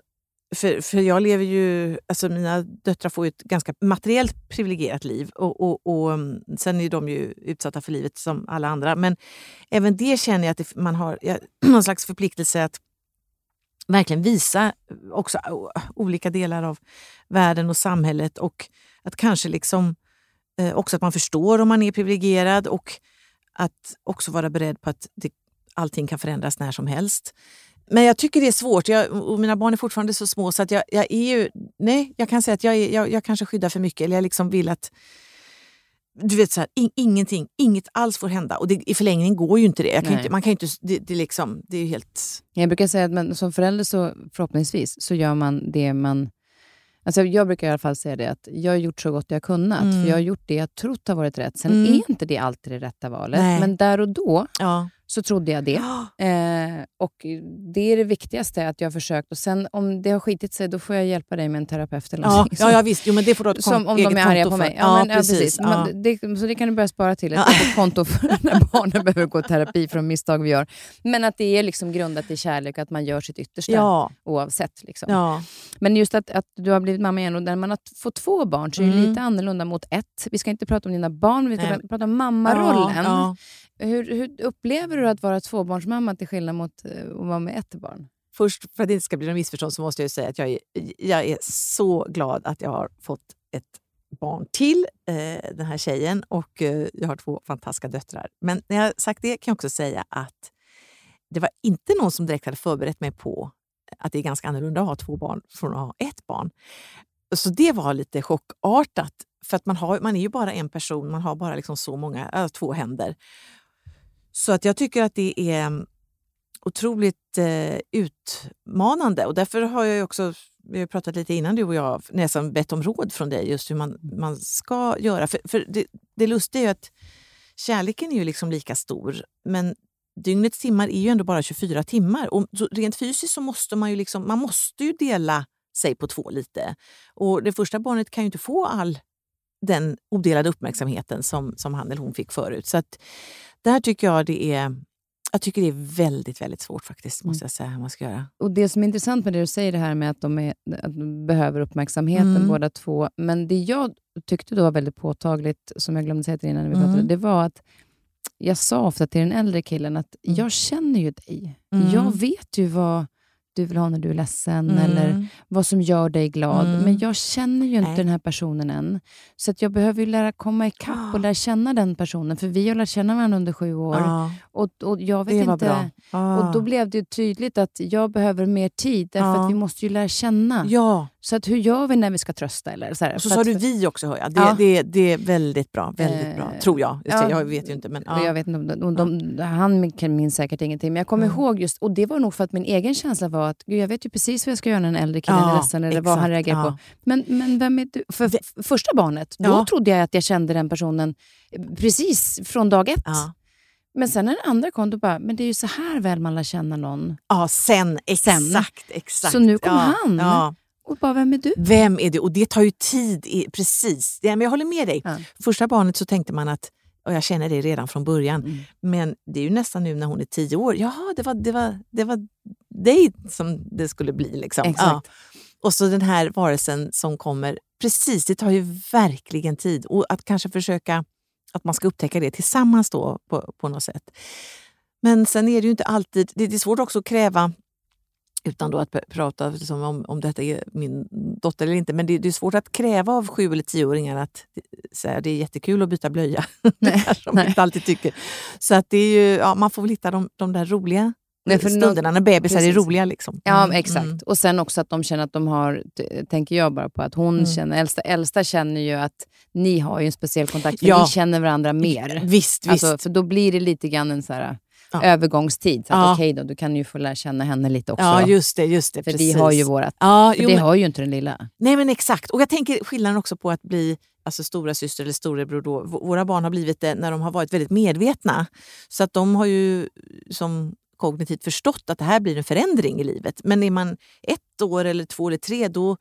För, för jag lever ju, alltså mina döttrar får ju ett ganska materiellt privilegierat liv och, och, och sen är de ju utsatta för livet som alla andra, men även det känner jag att det, man har jag, någon slags förpliktelse att verkligen visa också olika delar av världen och samhället, och att kanske liksom också att man förstår om man är privilegierad, och att också vara beredd på att det, allting kan förändras när som helst. Men jag tycker det är svårt. Jag, och mina barn är fortfarande så små, så att jag, jag är ju... Nej, jag kan säga att jag, är, jag, jag kanske skyddar för mycket. Eller jag liksom vill att... Du vet så här, in, ingenting, inget alls får hända. Och det, i förlängningen går ju inte det. Jag kan inte, man kan ju inte... Det, det, liksom, det är ju helt... Jag brukar säga att man, som förälder så förhoppningsvis så gör man det man... Alltså jag brukar i alla fall säga det, att jag har gjort så gott jag kunnat. Mm. För jag har gjort det jag trott har varit rätt. Sen mm. är inte det alltid det rätta valet. Nej. Men där och då... Ja. Så trodde jag det. Eh, och det är det viktigaste, att jag har försökt. Och sen om det har skitit sig, då får jag hjälpa dig med en terapeut eller någonting. Ja, ja visst. Jo, men det får du ett som om de är arga på mig. Ja, ja, men, precis. Ja, precis. Ja. Men det, så det kan du börja spara till. Ett ja. konto för när barnen behöver gå terapi från misstag vi gör. Men att det är liksom grundat i kärlek, att man gör sitt yttersta ja. oavsett. Liksom. Ja. Men just att, att du har blivit mamma igen, och när man har fått två barn så är det mm. lite annorlunda mot ett. Vi ska inte prata om dina barn, vi ska Nej. prata om mammarollen. Ja, ja. Hur, hur upplever du att vara tvåbarnsmamma till skillnad mot att vara med ett barn? först för att det inte ska bli någon missförstånd så måste jag ju säga att jag är, jag är så glad att jag har fått ett barn till, eh, den här tjejen, och eh, jag har två fantastiska döttrar. Men när jag sagt det kan jag också säga att det var inte någon som direkt hade förberett mig på att det är ganska annorlunda att ha två barn från att ha ett barn. Så det var lite chockartat, för att man, har, man är ju bara en person, man har bara liksom så många, äh, två händer. Så att jag tycker att det är otroligt eh, utmanande, och därför har jag ju också, vi har pratat lite innan du och jag, nästan bett om råd från dig just hur man, man ska göra. För, för det, det lustiga är ju att kärleken är ju liksom lika stor, men dygnets timmar är ju ändå bara tjugofyra timmar. Och rent fysiskt så måste man ju liksom, man måste ju dela sig på två lite. Och det första barnet kan ju inte få all den odelade uppmärksamheten som, som han eller hon fick förut. Så att där tycker jag det är, jag tycker det är väldigt, väldigt svårt faktiskt, måste jag säga, hur man ska göra. Och det som är intressant med det du säger, det här med att de, är, att de behöver uppmärksamheten, mm. båda två. Men det jag tyckte då var väldigt påtagligt, som jag glömde säga till innan vi pratade, mm. det var att jag sa ofta till den äldre killen att mm. jag känner ju dig. Mm. Jag vet ju vad du vill ha när du är ledsen, mm. eller vad som gör dig glad. Mm. Men jag känner ju inte Nej. den här personen än. Så att jag behöver ju lära komma ikapp och lära känna den personen. För vi har lärt känna varandra under sju år. Ah. Och, och jag vet inte. Ah. Och då blev det ju tydligt att jag behöver mer tid. Därför ah. att vi måste ju lära känna. Ja. Så att hur gör vi när vi ska trösta? Eller så här, så sa du vi också, hör jag. Det, ja. det, det är väldigt bra, väldigt bra, eh, tror jag. Ja, jag vet ju inte. Men, ja. jag vet, de, de, de, ja. Han kan minns säkert ingenting. Men jag kommer mm. ihåg just, och det var nog för att min egen känsla var att gud, jag vet ju precis vad jag ska göra när en äldre kille ja, är ledsen, eller exakt, vad han reagerar ja. på. Men, men vem är du? För v- första barnet, ja. då trodde jag att jag kände den personen precis från dag ett. Ja. Men sen när den andra kom, då bara, men det är ju så här väl man lär känna någon. Ja, sen, exakt, sen. exakt. Så nu kom ja, han. Ja. Och bara, vem är du? Vem är du? Och det tar ju tid, i, precis. Ja, men jag håller med dig. Ja. Första barnet så tänkte man att, och jag känner det redan från början. Mm. Men det är ju nästan nu när hon är tio år. Jaha, det var det, var, det var dig som det skulle bli. Liksom. Exakt. Ja. Och så den här varelsen som kommer, precis, det tar ju verkligen tid. Och att kanske försöka, att man ska upptäcka det tillsammans då på, på något sätt. Men sen är det ju inte alltid, det, det är svårt också att kräva, utan då att prata liksom, om, om detta är min dotter eller inte. Men det, det är svårt att kräva av sju eller tioåringar att så här, det är jättekul att byta blöja. Nej, som nej. inte alltid tycker. Så att det är ju, ja, man får väl hitta de, de där roliga nej, för stunderna något, när bebisar precis. är roliga. Liksom. Ja, mm. exakt. Mm. Och sen också att de känner att de har, t- tänker jag bara på, att hon mm. känner, äldsta, äldsta känner ju att ni har ju en speciell kontakt. För ja. ni känner varandra mer. Visst, visst. Alltså, för då blir det lite grann en så här... Ja. övergångstid, så att ja. okej okay då, du kan ju få lära känna henne lite också. Ja, just det, just det. För precis. Vi har ju vårat, ja, för jo, det men... har ju inte den lilla. Nej, men exakt. Och jag tänker skillnaden också på att bli, alltså stora syster eller storebror då, våra barn har blivit det när de har varit väldigt medvetna. Så att de har ju som kognitivt förstått att det här blir en förändring i livet. Men är man ett år eller två eller tre, då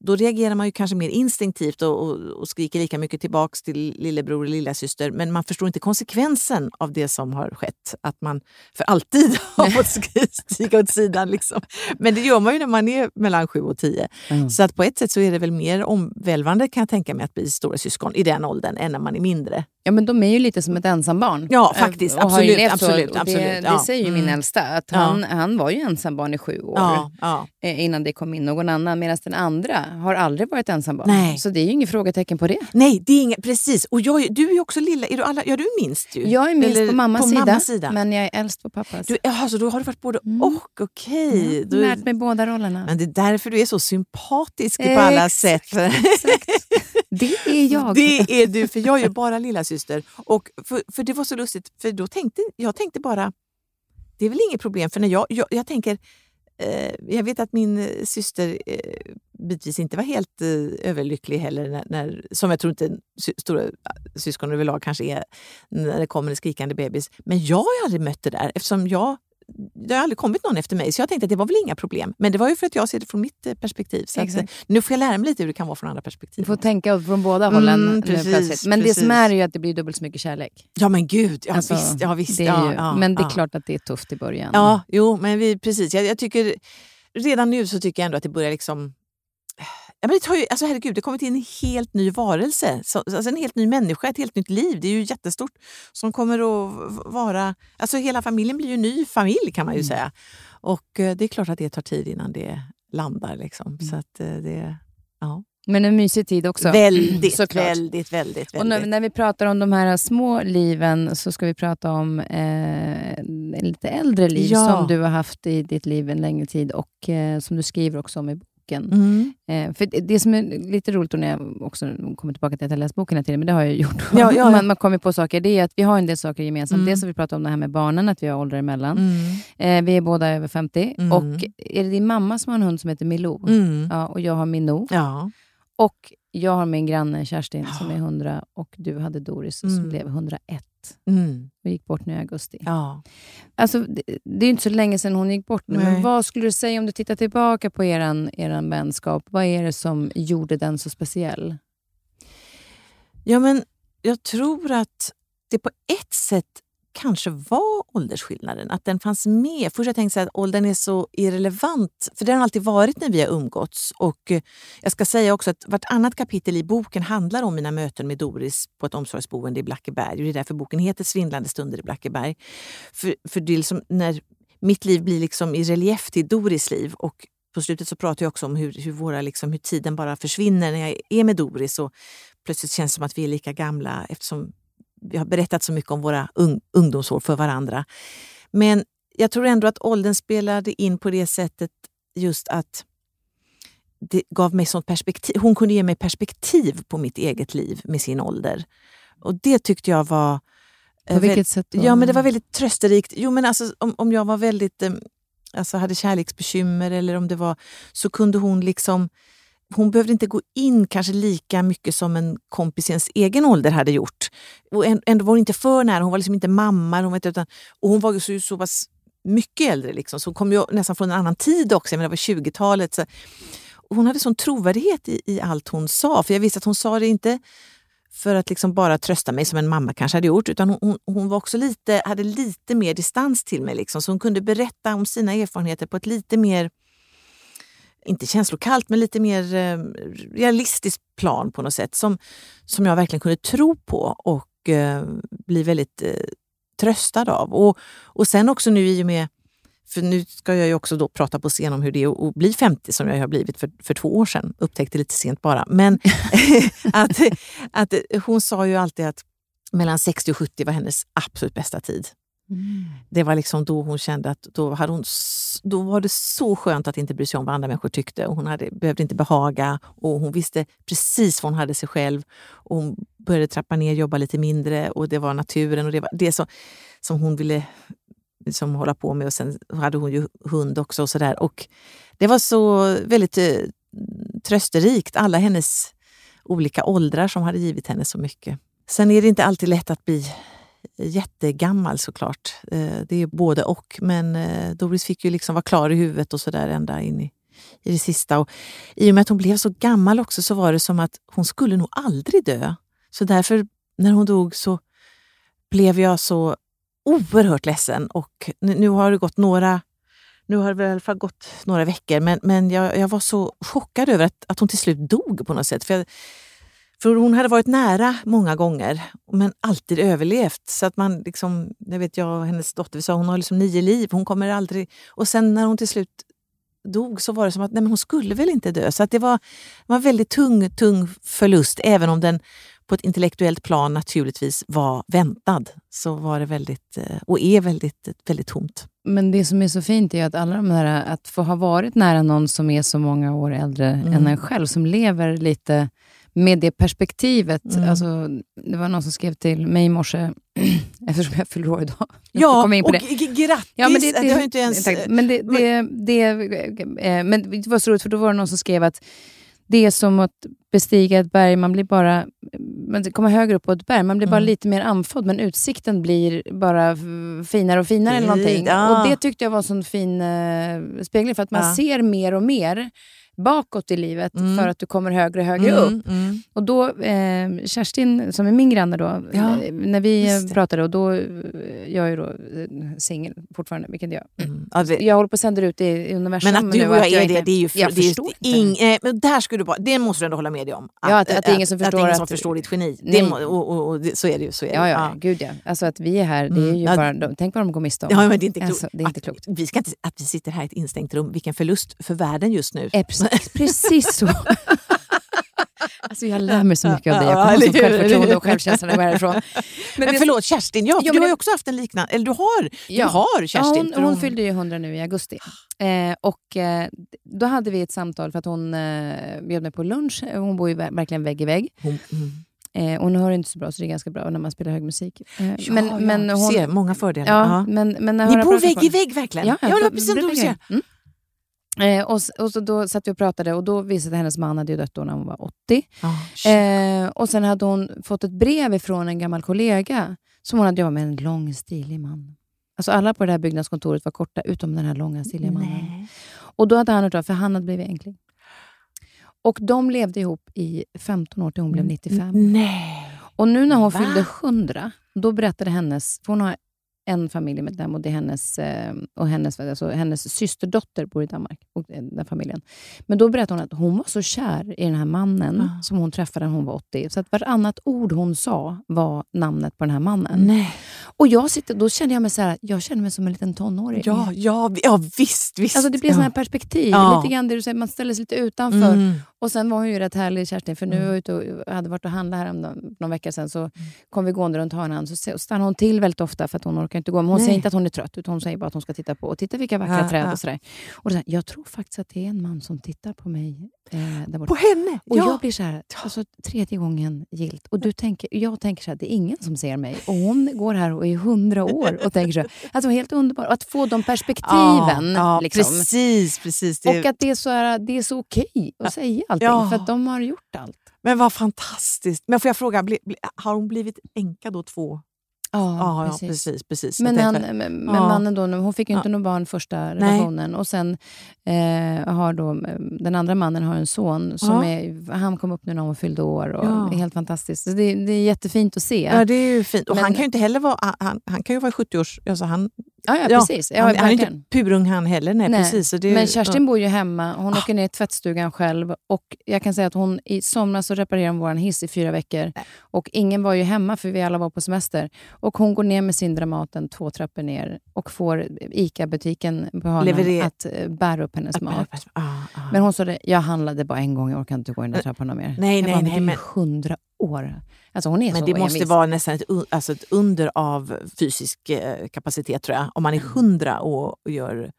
Då reagerar man ju kanske mer instinktivt och, och, och skriker lika mycket tillbaks till lillebror och lillasyster. Men man förstår inte konsekvensen av det som har skett. Att man för alltid har fått skrika åt sidan. Liksom. Men det gör man ju när man är mellan sju och tio. Mm. Så att på ett sätt så är det väl mer omvälvande, kan jag tänka mig, att bli stora syskon i den åldern än när man är mindre. Ja, men de är ju lite som ett ensambarn. Ja, faktiskt. Och absolut. Har absolut, och det, absolut ja. det säger ju mm. min äldsta. Att han, ja. han var ju ensambarn i sju år. Ja, ja. Innan det kom in någon annan. Medan den andra har aldrig varit ensambarn. Nej. Så det är ju inget frågetecken på det. Nej, det är inget. Precis. Och jag, du är ju också lilla. Är du alla, ja, du är minst ju. Jag är minst Eller, på, mammas, på sida, mammas sida. Men jag är äldst på pappas. Du, alltså, då har du varit både mm. och. Okej. Okay. Mm. Du har lärt mig båda rollerna. Men det är därför du är så sympatisk eh, på alla exakt, sätt. Exakt. Det är jag. Det är du. För jag är ju bara lilla syster. Och för, för det var så lustigt, för då tänkte jag tänkte bara, det är väl inget problem, för när jag, jag, jag tänker eh, jag vet att min syster eh, bitvis inte var helt eh, överlycklig heller, när, när, som jag tror inte sy, stora syskon överlag kanske är när det kommer en skrikande bebis, men jag har aldrig mött det där, eftersom jag det har aldrig kommit någon efter mig, så jag tänkte att det var väl inga problem, men det var ju för att jag ser det från mitt perspektiv, så att, nu får jag lära mig lite hur det kan vara från andra perspektiv. Du får tänka från båda hållen mm, precis, men precis. Det som är ju att det blir dubbelt så mycket kärlek. Ja men gud, ja alltså, visst, ja, visst det ja, ju, ja, men det är ja. klart att det är tufft i början. Ja, jo men vi, precis, jag, jag tycker redan nu så tycker jag ändå att det börjar liksom ja, men det tar ju, alltså herregud, det kommer till en helt ny varelse, så, alltså en helt ny människa, ett helt nytt liv, det är ju jättestort som kommer att vara, alltså hela familjen blir ju en ny familj, kan man ju mm. säga, Och det är klart att det tar tid innan det landar liksom. Mm. Så att det, ja. Men en mysig tid också. Väldigt, såklart. väldigt, väldigt, väldigt. Och när, när vi pratar om de här små liven så ska vi prata om eh, lite äldre liv ja. som du har haft i ditt liv en längre tid och eh, som du skriver också om i boken. Mm. Eh, för det, det som är lite roligt när jag också kommer tillbaka till att jag läst boken till, men det har jag ju gjort. Ja, ja. man, man kommer på saker, det är att vi har en del saker gemensamt. Mm. Dels har vi pratat om det här med barnen, att vi har ålder emellan. Mm. Eh, vi är båda över femtio. Mm. Och är det din mamma som har en hund som heter Milo? Mm. Ja, och jag har Mino. Ja. Och jag har min granne Kerstin som är hundra och du hade Doris som mm. blev hundraett. Mm. Och gick bort nu i augusti. Ja. Alltså det, det är inte så länge sedan hon gick bort nu. Nej. Men vad skulle du säga om du tittar tillbaka på eran, eran vänskap? Vad är det som gjorde den så speciell? Ja, men jag tror att det på ett sätt kanske var åldersskillnaden. Att den fanns med. Först jag tänkte så här att åldern är så irrelevant. För det har alltid varit när vi har umgåtts. Och jag ska säga också att vartannat kapitel i boken handlar om mina möten med Doris på ett omsorgsboende i Bläckeberg. Och det är därför boken heter Svindlande stunder i Bläckeberg. För, för det är liksom när mitt liv blir liksom i relief till Doris liv. Och på slutet så pratar jag också om hur, hur, våra liksom, hur tiden bara försvinner när jag är med Doris. Och plötsligt känns det som att vi är lika gamla eftersom vi har berättat så mycket om våra ung- ungdomsår för varandra. Men jag tror ändå att åldern spelade in på det sättet just att det gav mig sånt perspektiv. Hon kunde ge mig perspektiv på mitt eget liv med sin ålder. Och det tyckte jag var... På vilket väl, sätt då? Ja, men det var väldigt trösterikt. Jo, men alltså om, om jag var väldigt... Alltså hade kärleksbekymmer eller om det var... Så kunde hon liksom... Hon behövde inte gå in kanske lika mycket som en kompis i ens egen ålder hade gjort. Och ändå var hon inte för nära. Hon var liksom inte mamma. Hon var inte, utan, och hon var ju så, så pass mycket äldre. Liksom. Så hon kom ju nästan från en annan tid också. Men det var tjugotalet. Så. Hon hade sån trovärdighet i, i allt hon sa. För jag visste att hon sa det inte för att liksom bara trösta mig som en mamma kanske hade gjort. Utan hon, hon var också lite, hade lite mer distans till mig. Liksom. Så hon kunde berätta om sina erfarenheter på ett lite mer... inte känslokallt, men lite mer eh, realistisk plan på något sätt som, som jag verkligen kunde tro på och eh, bli väldigt eh, tröstad av. Och, och sen också nu i och med, för nu ska jag ju också då prata på scen om hur det är att bli femtio som jag har blivit för, för två år sedan. Upptäckte lite sent bara. Men att, att hon sa ju alltid att mellan sextio och sjuttio var hennes absolut bästa tid. Mm. Det var liksom då hon kände att då, hade hon, då var det så skönt att inte bry sig om vad andra människor tyckte. Hon hade, behövde inte behaga och hon visste precis vad hon hade sig själv. Och hon började trappa ner, jobba lite mindre och det var naturen och det var det som, som hon ville liksom hålla på med. Och sen hade hon ju hund också och sådär. Och det var så väldigt eh, trösterikt, alla hennes olika åldrar som hade givit henne så mycket. Sen är det inte alltid lätt att bli... jättegammal såklart. Det är både och. Men Doris fick ju liksom vara klar i huvudet och sådär ända in i, i det sista. Och i och med att hon blev så gammal också så var det som att hon skulle nog aldrig dö. Så därför när hon dog så blev jag så oerhört ledsen. Och nu har det gått några nu har det i alla fall gått några veckor. Men, men jag, jag var så chockad över att, att hon till slut dog på något sätt. För jag För hon hade varit nära många gånger, men alltid överlevt. Så att man liksom, jag vet jag och hennes dotter, vi sa hon har liksom nio liv, hon kommer aldrig... Och sen när hon till slut dog så var det som att nej, men hon skulle väl inte dö. Så att det var, det var en väldigt tung, tung förlust, även om den på ett intellektuellt plan naturligtvis var väntad. Så var det väldigt, och är väldigt, väldigt tomt. Men det som är så fint är att alla de här, att få ha varit nära någon som är så många år äldre mm. än en själv, som lever lite... med det perspektivet, mm. alltså, det var någon som skrev till mig i morse eftersom jag fyller år idag. Ja, in på och det. G- grattis! Ja, men det, det, det var inte ens... Tack. Men det, det, det, det, men det var så roligt, för då var det någon som skrev att det är som att bestiga ett berg, man blir bara, man kommer högre upp på ett berg, man blir bara mm. lite mer anfådd, men utsikten blir bara finare och finare eller någonting. Ja. Och det tyckte jag var en sån fin eh, spegling, för att man ja. ser mer och mer bakåt i livet mm. för att du kommer högre och högre mm, upp. Mm. Och då, eh, Kerstin som är min granne då, ja, när vi pratade och då, jag är ju då singel fortfarande, vilket jag mm. ja, det, jag håller på att sända ut i universum. Men att du och jag är det, det är ju för, jag det är ing, eh, men där skulle du bara, det måste du ändå hålla med dig om. Att, ja, att, att, att, att ingen som förstår, att, att, att, att, förstår ditt geni. Det, och, och, och, så är det ju. Så är det. Ja, ja, ja, gud ja. Alltså att vi är här, det är ju mm. bara, de, tänk vad de går miste om. Ja, men det är inte klokt. Alltså, det är inte klokt. Att, vi ska inte, att vi sitter här i ett instängt rum, vilken förlust för världen just nu. Eh, precis, precis så. Alltså jag lär mig så mycket av dig. Jag kommer som självförtroende och självkänslan går härifrån. Men, men förlåt Kerstin, ja, ja, du har ju också haft en liknande. Eller du har, ja. du har Kerstin. Ja, hon, hon, hon fyllde ju hundra nu i augusti. Eh, och eh, då hade vi ett samtal för att hon eh, bjöd mig på lunch. Hon bor ju verkligen vägg i vägg. Hon, mm. Eh, hon hör inte så bra, så det är ganska bra när man spelar hög musik. Eh, ja, men, ja, men hon ser många fördelar. Ja, men, men när ni bor vägg i vägg verkligen. Ja, jag håller precis som du ser. Mm. Eh, och, och så då satt vi och pratade och då visade hennes man hade ju dött då när hon var åttio. Oh, eh, och sen hade hon fått ett brev ifrån en gammal kollega som hon hade jobbat med, en lång stilig man. Alltså alla på det här byggnadskontoret var korta utom den här långa stiliga mannen. Och då hade han hört av, för han hade blivit enkling. Och de levde ihop i femton år till hon blev nittiofem. Nej. Och nu när hon Va? fyllde hundra, då berättade hennes, för hon har en familj med dem och det är hennes och hennes, alltså hennes systerdotter bor i Danmark och den familjen. Men då berättade hon att hon var så kär i den här mannen ah. som hon träffade när hon var åttio. Så att vartannat ord hon sa var namnet på den här mannen. Nej. Och jag sitter, då kände jag mig så här, jag kände mig som en liten tonåring. Ja, ja, ja visst, visst. Alltså det blir ja. sån här perspektiv. Ja. Lite grann det du säger, man ställer sig lite utanför. Mm. Och sen var hon ju rätt härlig Kerstin, för nu var jag ute och hade varit och handlat här om någon, någon vecka sedan, så kom vi gående runt hörnan, så stannar hon till väldigt ofta för att hon orkar inte gå, men hon Nej. säger inte att hon är trött, utan hon säger bara att hon ska titta på och titta vilka vackra ja, träd och ja. sådär. Och så, jag tror faktiskt att det är en man som tittar på mig eh, där borta. På henne? Och ja. jag blir så här, alltså tredje gången gilt. Och du tänker, jag tänker så här, det är ingen som ser mig. Och hon går här och är hundra år och tänker så här, alltså helt underbart. Att få de perspektiven. Ja, ja liksom. precis, precis. Det... Och att det är så, här, det är så okej att säga. Allting, ja. För att de har gjort allt. Men vad fantastiskt. Men får jag fråga, bli, bli, har hon blivit änka då två? Ja, ah, precis. Ja, precis, precis. Men, han, men, men mannen då, hon fick ju inte ja. någon barn första relationen. Nej. Och sen eh, har då den andra mannen har en son som ja. är, han kom upp nu när hon fyllde år och ja. är helt fantastiskt. Så det, det är jättefint att se. Ja, det är ju fint. Och men, han kan ju inte heller vara, han, han kan ju vara sjuttio års, alltså han... Ja, ja, precis. Ja, han, han är inte purung han heller. Nej, nej. Precis. Det är, men Kerstin ja. bor ju hemma. Hon åker ner i tvättstugan själv. Och jag kan säga att hon i somras så reparerar vår hiss i fyra veckor. Nej. Och ingen var ju hemma för vi alla var på semester. Och hon går ner med sin Dramaten två trappor ner. Och får ICA-butiken på hörnan att bära upp hennes att mat. Upp. Ah, ah. Men hon sa det, jag handlade bara en gång. Jag orkar inte gå in där trapporna mer. Nej, nej, bara, nej. Men hundra år. Alltså hon är men så det måste vara nästan ett, alltså ett under av fysisk eh, kapacitet tror jag. Om man är hundra och, och gör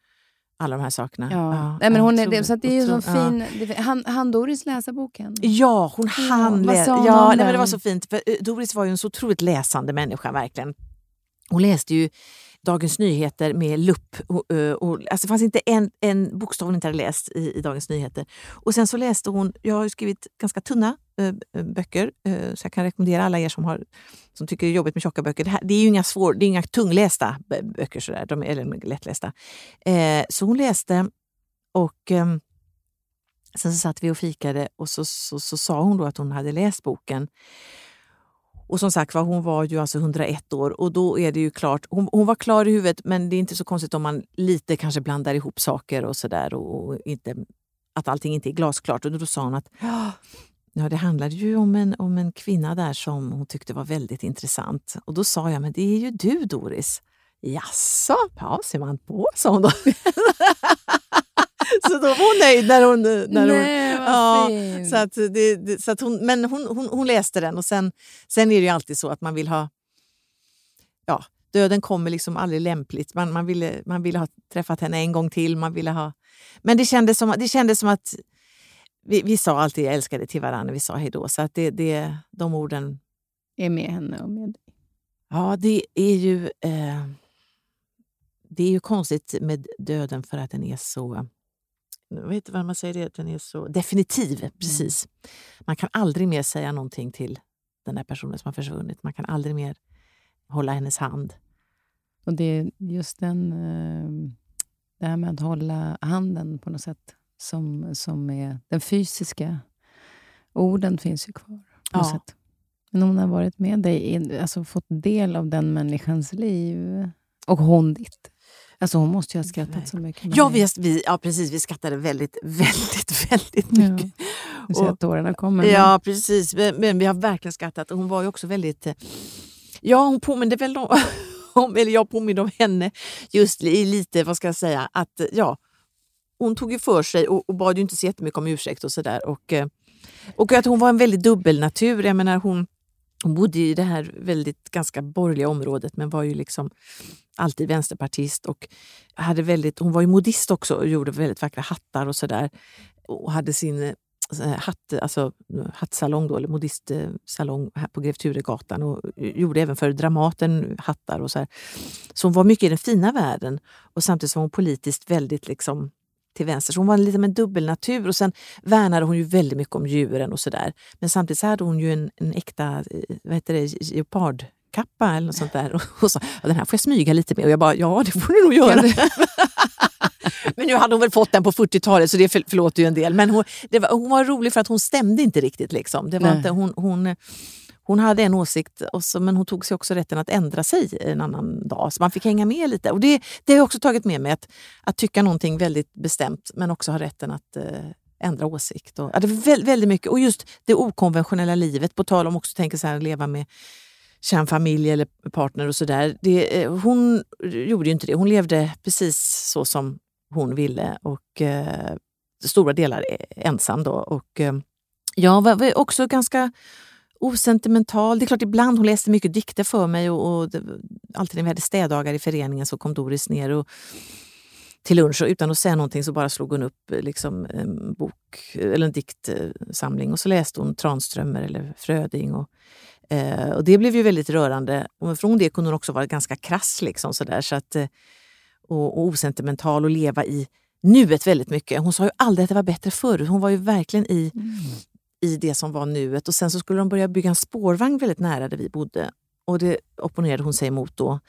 alla de här sakerna. Ja. Ja. Nej, men hon är det, så att det är ju så fin. Ja. Han, han Doris läsa boken. Ja, hon ja, hann läsa. Ja, nej, men det var så fint. För Doris var ju en så otroligt läsande människa verkligen. Hon läste ju Dagens nyheter med lupp. Och, och, alltså det fanns inte en, en bokstav hon inte hade läst i, i Dagens nyheter. Och sen så läste hon, jag har ju skrivit ganska tunna äh, böcker. Äh, så jag kan rekommendera alla er som, har, som tycker det är jobbigt med tjocka böcker. Det, här, det är ju inga, svår, det är inga tunglästa böcker sådär. De är eller, lättlästa. Äh, så hon läste och äh, sen så satt vi och fikade. Och så, så, så sa hon då att hon hade läst boken. Och som sagt, hon var ju alltså hundraett år och då är det ju klart, hon, hon var klar i huvudet, men det är inte så konstigt om man lite kanske blandar ihop saker och sådär och, och inte, att allting inte är glasklart. Och då sa hon att ja, det handlade ju om en, om en kvinna där som hon tyckte var väldigt intressant. Och då sa jag, men det är ju du Doris. Jaså, ja ser man på, sa hon då. Så då var hon nöjd när hon... När Nej, hon ja, så att det, det, så att hon, men hon, hon, hon läste den. Och sen, sen är det ju alltid så att man vill ha... Ja, döden kommer liksom aldrig lämpligt. Man, man, ville, man ville ha träffat henne en gång till. Man ville ha... Men det kändes som, det kändes som att... Vi, vi sa alltid jag älskade till varandra. Vi sa hejdå. Så att det, det, de orden... Är med henne och med dig. Ja, det är ju... Eh, det är ju konstigt med döden för att den är så... Jag vet inte vad man säger det, den är så definitiv, precis. Mm. Man kan aldrig mer säga någonting till den där personen som har försvunnit. Man kan aldrig mer hålla hennes hand. Och det är just den, det här med att hålla handen på något sätt som, som är den fysiska. Orden finns ju kvar på något sätt. Men hon har varit med dig, alltså fått del av den människans liv. Och hon ditt. Alltså hon måste ju ha skrattat nej. Så mycket. Ja, vi, vi, ja, precis. Vi skrattade väldigt, väldigt, väldigt mycket. Ja. Du ser och, att tårarna kommer. Men... Ja, precis. Men, men vi har verkligen skrattat. Och hon var ju också väldigt... Ja, hon påminner väl om... Eller jag påminner om henne just i lite, vad ska jag säga? Att ja, hon tog ju för sig och, och bad ju inte så jättemycket om ursäkt och sådär. Och, och att hon var en väldigt dubbelnatur. Jag menar, hon... Hon bodde i det här väldigt ganska borgerliga området, men var ju liksom alltid vänsterpartist och hade väldigt, hon var ju modist också och gjorde väldigt vackra hattar och sådär. Och hade sin hatt, alltså hattsalong då, eller modistsalong här på Grevturegatan, och gjorde även för Dramaten hattar och så här. Så hon var mycket i den fina världen och samtidigt var hon politiskt väldigt liksom till vänster. Så hon var lite med en dubbelnatur, och sen värnade hon ju väldigt mycket om djuren och sådär. Men samtidigt så hade hon ju en, en äkta, vad heter det, leopardkappa eller något sånt där. Och, och så, den här får jag smyga lite med. Och jag bara, ja det får du nog göra. Men nu hade hon väl fått den på fyrtiotalet, så det för, förlåter ju en del. Men hon, det var, hon var rolig för att hon stämde inte riktigt liksom. Det var inte, hon, hon, hon hade en åsikt, och så, men hon tog sig också rätten att ändra sig en annan dag. Så man fick hänga med lite. Och det, det har jag också tagit med mig, att, att tycka någonting väldigt bestämt, men också ha rätten att eh, ändra åsikt. Och, ja, det var väldigt, väldigt mycket. Och just det okonventionella livet, på tal om också tänker så här, leva med kärnfamilj eller partner och sådär. Eh, hon gjorde ju inte det. Hon levde precis så som hon ville, och eh, stora delar ensam då. Och eh, jag var, var också ganska... osentimental. Det är klart, ibland hon läste mycket dikter för mig, och, och det, alltid när vi hade städdagar i föreningen så kom Doris ner och till lunch, och utan att säga någonting så bara slog hon upp liksom en bok eller en diktsamling, och så läste hon Tranströmer eller Fröding, och, eh, och det blev ju väldigt rörande. Och från det kunde hon också vara ganska krass liksom sådär, så att, och, och osentimental, och leva i nuet väldigt mycket. Hon sa ju aldrig att det var bättre förr. Hon var ju verkligen i mm. i det som var nuet. Och sen så skulle de börja bygga en spårvagn väldigt nära där vi bodde. Och det opponerade hon sig emot då,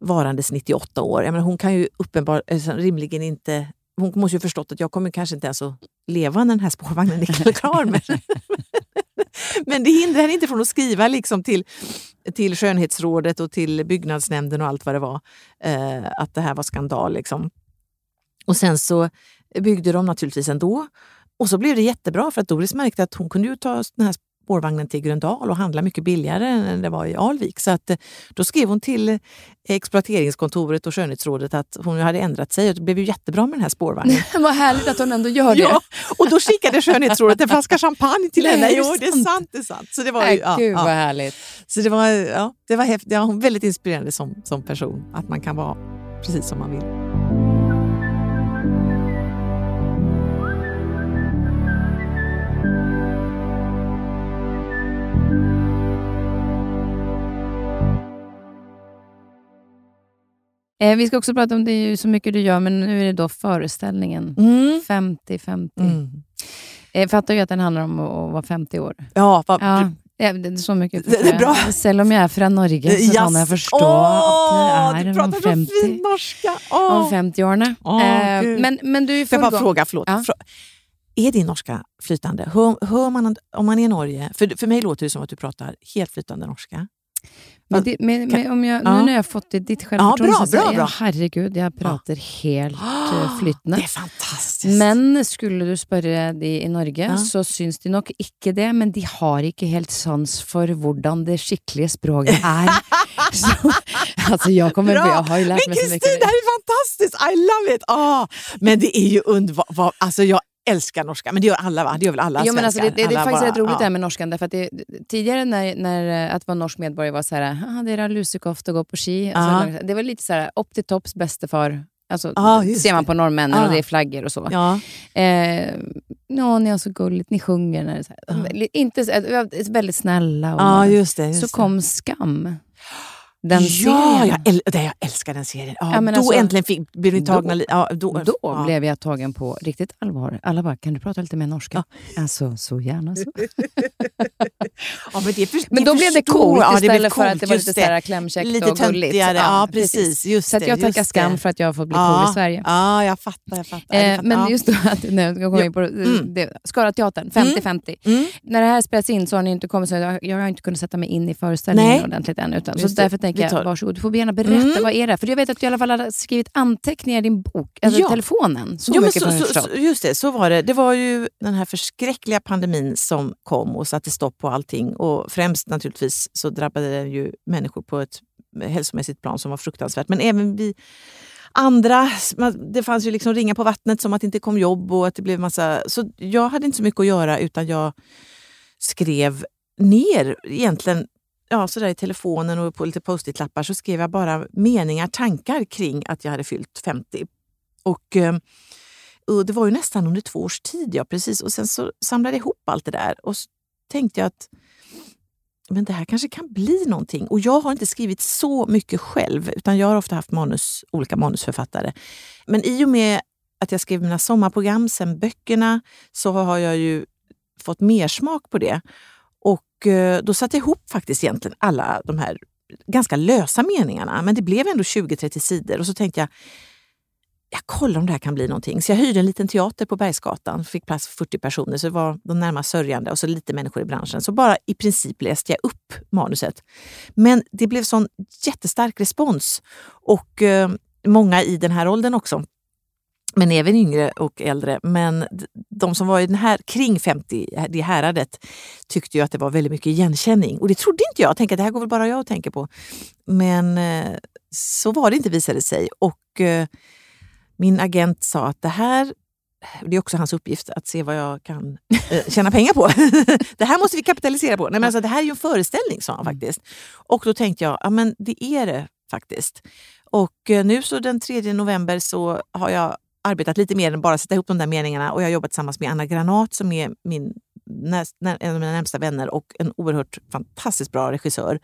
varandes nittioåtta år. Jag menar, hon kan ju uppenbarligen rimligen inte... Hon måste ju förstått att jag kommer kanske inte ens att leva när den här spårvagnen är klar. Men, men det hindrar henne inte från att skriva liksom till, till skönhetsrådet och till byggnadsnämnden och allt vad det var. Eh, att det här var skandal liksom. Och sen så byggde de naturligtvis ändå. Och så blev det jättebra, för att Doris märkte att hon kunde ju ta den här spårvagnen till Gröndal och handla mycket billigare än det var i Alvik. Så att då skrev hon till exploateringskontoret och skönhetsrådet att hon hade ändrat sig, och det blev ju jättebra med den här spårvagnen. Vad härligt att hon ändå gör det. Ja, och då skickade skönhetsrådet en flaska champagne till henne. Jo, det är sant, det är sant. Så det var ju, ja, gud vad härligt. Så det var, ja, det var häftigt. Ja, hon var väldigt inspirerande som, som person, att man kan vara precis som man vill. Vi ska också prata om det är ju så mycket du gör, men nu är det då föreställningen. Mm. femtio femtio. Mm. Jag fattar ju att den handlar om att vara femtio år. Ja, vad... ja. Ja, det är så mycket. Det är bra. Själv om jag är från Norge så kan yes. jag förstå oh, att det är om femtio, fin norska. Oh. Om femtio-årna. Oh, uh, men, men du får jag bara fråga, förlåt. Ja. Frå- är din norska flytande? Hör, hör man, om man är i Norge? För, för mig låter det som att du pratar helt flytande norska. Men det, men, men om jag, ja. Nu när jag fått det, ditt självförtroende, ja, så säger jag, herregud, jag pratar ja. helt oh, flytande. Det är fantastiskt. Men skulle du spöra de i Norge, ja. så syns de nog inte det, men de har inte helt sans för hurdan det skickliga språket är. Så, alltså jag kommer bra. Jag har ju lärt mig så mycket. Men Kristin, det här är fantastiskt, I love it. Oh, men det är ju underbart, alltså jag älskar norska, men det gör alla, va? Det gör väl alla svenskar? Jo, men alltså det, det, det är faktiskt bara, rätt roligt ja. det här med norskan, därför att det, tidigare när, när att vara norsk medborgare var så här, det är lusekoft att gå på ski. Alltså, det var lite så här, upp till topps bästefar. Alltså, ah, ser man på norrmännen ah. och det är flaggor och så. Ja. Eh, no, ni är så gulligt, ni sjunger. När det så här. Ah. Inte, väldigt snälla. Och ah, just det, just så kom Skam. den ja, serien. Ja, jag, jag älskar den serien. Ja, ja, då alltså, äntligen fick, blev vi tagna. Då, ja, då, då ja. blev jag tagen på riktigt allvar. Alla bara, kan du prata lite mer norska? Ja. Alltså, så gärna så. Ja, men det, för, det men då blev det coolt ja, istället det blev coolt, för att det var lite sådär klämkäckt lite och gulligt. Ja, ja, precis. Just så att jag tackar Skam för att jag har fått bli ja, cool i Sverige. Ja, jag fattar. Jag fattar, eh, jag fattar men ja. just då, att, nu, jag kommer in på mm. det, Skalateatern, femtio femtio. Mm. Mm. När det här spelas in så har ni inte kommit så jag, jag har inte kunnat sätta mig in i föreställningen Nej. ordentligt än. Utan, så därför tänker jag, varsågod, du får gärna berätta, mm. vad är det? För jag vet att du i alla fall har skrivit anteckningar i din bok, eller ja. telefonen. Så ja, mycket men så, så, så, just det, så var det. Det var ju den här förskräckliga pandemin som kom och satte stopp på allting. Och främst naturligtvis så drabbade det ju människor på ett hälsomässigt plan som var fruktansvärt. Men även vi andra, det fanns ju liksom ringar på vattnet som att inte kom jobb och att det blev massa... Så jag hade inte så mycket att göra utan jag skrev ner egentligen, ja, så där i telefonen och på lite post-it-lappar så skrev jag bara meningar, tankar kring att jag hade fyllt femtio. Och, och det var ju nästan under två års tid, ja, precis. Och sen så samlade jag ihop allt det där och så tänkte jag att men det här kanske kan bli någonting. Och jag har inte skrivit så mycket själv utan jag har ofta haft manus, olika manusförfattare. Men i och med att jag skrev mina sommarprogram sen böckerna så har jag ju fått mer smak på det. Och då satte jag ihop faktiskt egentligen alla de här ganska lösa meningarna. Men det blev ändå tjugo trettio sidor. Och så tänkte jag, jag kollar om det här kan bli någonting. Så jag hyrde en liten teater på Bergsgatan. Fick plats för fyrtio personer. Så det var de närmast sörjande och så lite människor i branschen. Så bara i princip läste jag upp manuset. Men det blev sån jättestark respons. Och eh, många i den här åldern också. Men även yngre och äldre. Men de som var i den här, kring femtio, det häradet, tyckte ju att det var väldigt mycket igenkänning. Och det trodde inte jag. Jag tänkte att det här går väl bara jag att tänka på. Men eh, så var det inte, visade sig. Och eh, min agent sa att det här, det är också hans uppgift att se vad jag kan eh, tjäna pengar på. Det här måste vi kapitalisera på. Nej, men alltså, det här är ju en föreställning, sa han faktiskt. Och då tänkte jag, ja men det är det faktiskt. Och eh, nu så den tredje november så har jag arbetat lite mer än bara sätta ihop de där meningarna och jag har jobbat tillsammans med Anna Granat som är min, en av mina närmsta vänner och en oerhört fantastiskt bra regissör.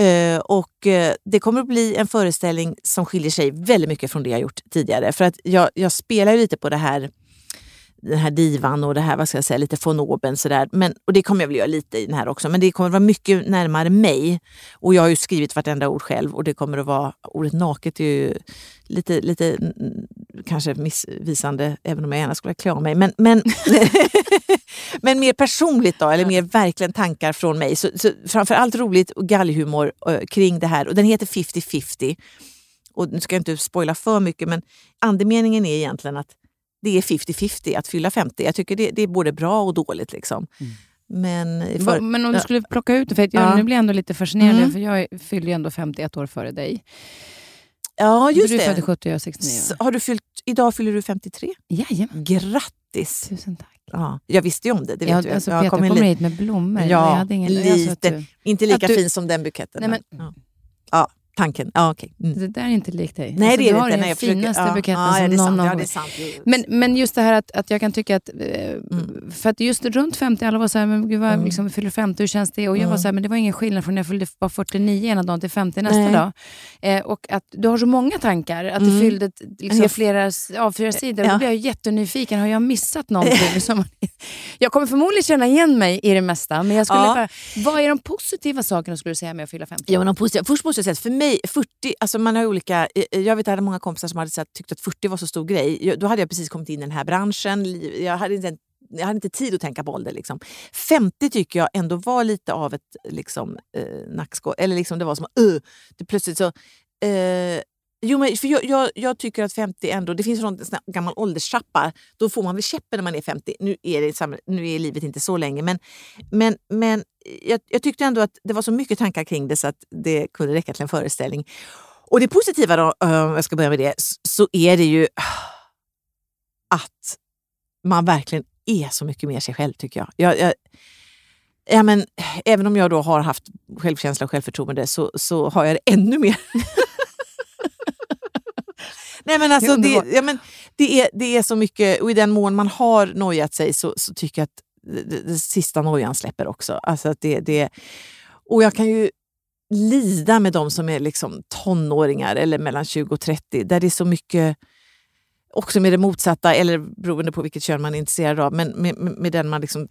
Uh, och uh, det kommer att bli en föreställning som skiljer sig väldigt mycket från det jag gjort tidigare. För att jag, jag spelar ju lite på det här, den här divan och det här, vad ska jag säga, lite von oben sådär. Men, och det kommer jag väl göra lite i den här också. Men det kommer att vara mycket närmare mig. Och jag har ju skrivit vartenda ord själv. Och det kommer att vara, ordet naket är ju lite, lite kanske missvisande, även om jag gärna skulle klä av mig. Men, men, men mer personligt då, eller mer verkligen tankar från mig. Så, så framförallt roligt och galghumor kring det här. Och den heter femtio femtio. Och nu ska jag inte spoila för mycket, men andemeningen är egentligen att det är femtio femtio att fylla femtio. Jag tycker det, det är både bra och dåligt liksom. Mm. Men, för, men om du skulle plocka ut det, för jag, ja. nu blir jag ändå lite fascinerad, mm. för jag fyller ju ändå femtioett år före dig. Ja, just du det. Du är född sjuttio, jag är sextionio. Så har du fyllt, idag fyller du femtiotre? Jajamän. Grattis. Tusen tack. Ja, jag visste ju om det, det vet ja, du. Alltså, jag Petra kom in hit med blommor. Ja, jag hade ingen, lite, alltså du, inte lika du, fin som den buketten. Nej, men, ja. ja. Tanken, ja ah, okej. Okay. Mm. Det där är inte likt dig. Nej, alltså, det är du har inte, den jag finaste försöker, buketten ja, som ja, någon sant, har ja, det är sant. Men, men just det här att, att jag kan tycka att eh, mm. för att just runt femtio, alla var såhär, men gud vad mm. liksom, fyller femtio, hur känns det? Och jag mm. var såhär, men det var ingen skillnad från när jag fyllde bara fyrtionio ena dagen till femtio nästa Nej. dag. Eh, och att du har så många tankar att mm. det fyllde liksom, flera av fyra sidor. Ja. Och då blir jag jättenyfiken, har jag missat någonting? som, jag kommer förmodligen känna igen mig i det mesta, men jag skulle ja. bara, vad är de positiva sakerna skulle du säga med att fylla femtio? Ja, men de positiva, först måste jag säga att för mig fyrtio, alltså man har olika, jag vet att jag hade många kompisar som hade så här, tyckt att fyrtio var så stor grej. Jag, då hade jag precis kommit in i den här branschen. Jag hade inte, jag hade inte tid att tänka på ålder liksom. femtio tycker jag ändå var lite av ett liksom eh, nackskå, eller liksom det var som uh, det plötsligt så eh, jo men för jag, jag, jag tycker att femtio ändå, det finns någon gammal ålderstrappa, då får man väl käppen när man är femtio. Nu är det, nu är livet inte så länge, men men men Jag, jag tyckte ändå att det var så mycket tankar kring det så att det kunde räcka till en föreställning. Och det positiva då, om jag ska börja med det, så är det ju att man verkligen är så mycket mer sig själv, tycker jag. Jag, jag ja, men, även om jag då har haft självkänsla och självförtroende så, så har jag det ännu mer. Nej men alltså, det, det, ja, men, det, är, det är så mycket, och i den mån man har nojat sig så, så tycker jag att det, det, det sista nojan släpper också. Alltså att det, det, och jag kan ju lida med de som är liksom tonåringar eller mellan tjugo och trettio, där det är så mycket också med det motsatta, eller beroende på vilket kön man är intresserad av, men med, med den man liksom,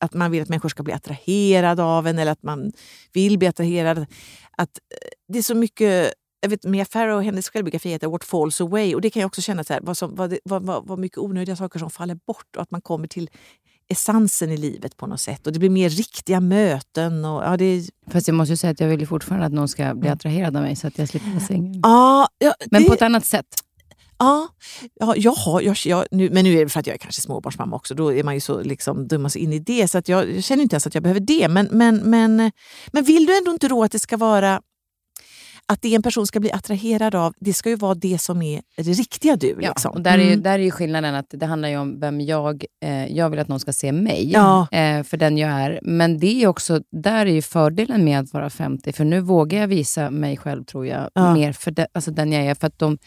att man vill att människor ska bli attraherad av en, eller att man vill bli attraherad, att det är så mycket. Jag vet, Mia Farrow och hennes självbiografi heter What Falls Away, och det kan jag också känna så här, vad, som, vad, vad, vad mycket onödiga saker som faller bort, och att man kommer till essensen i livet på något sätt, och det blir mer riktiga möten och, ja, det är... Fast jag måste ju säga att jag vill fortfarande att någon ska bli attraherad av mig så att jag slipper sängen. Ja, ja, det... Men på ett annat sätt. Ja, ja jag har, jag, jag, nu, men nu är det för att jag är kanske småbarnsmamma också, då är man ju så liksom dumma sig in i det, så att jag, jag känner inte ens att jag behöver det, men, men, men, men vill du ändå inte då att det ska vara, att det en person ska bli attraherad av, det ska ju vara det som är det riktiga du. Ja, liksom. Och där är ju, mm. där är ju skillnaden att det handlar ju om vem jag, eh, jag vill att någon ska se mig, ja. eh, för den jag är. Men det är också, där är ju fördelen med att vara femtio, för nu vågar jag visa mig själv, tror jag, ja. mer för de, alltså den jag är. För att de,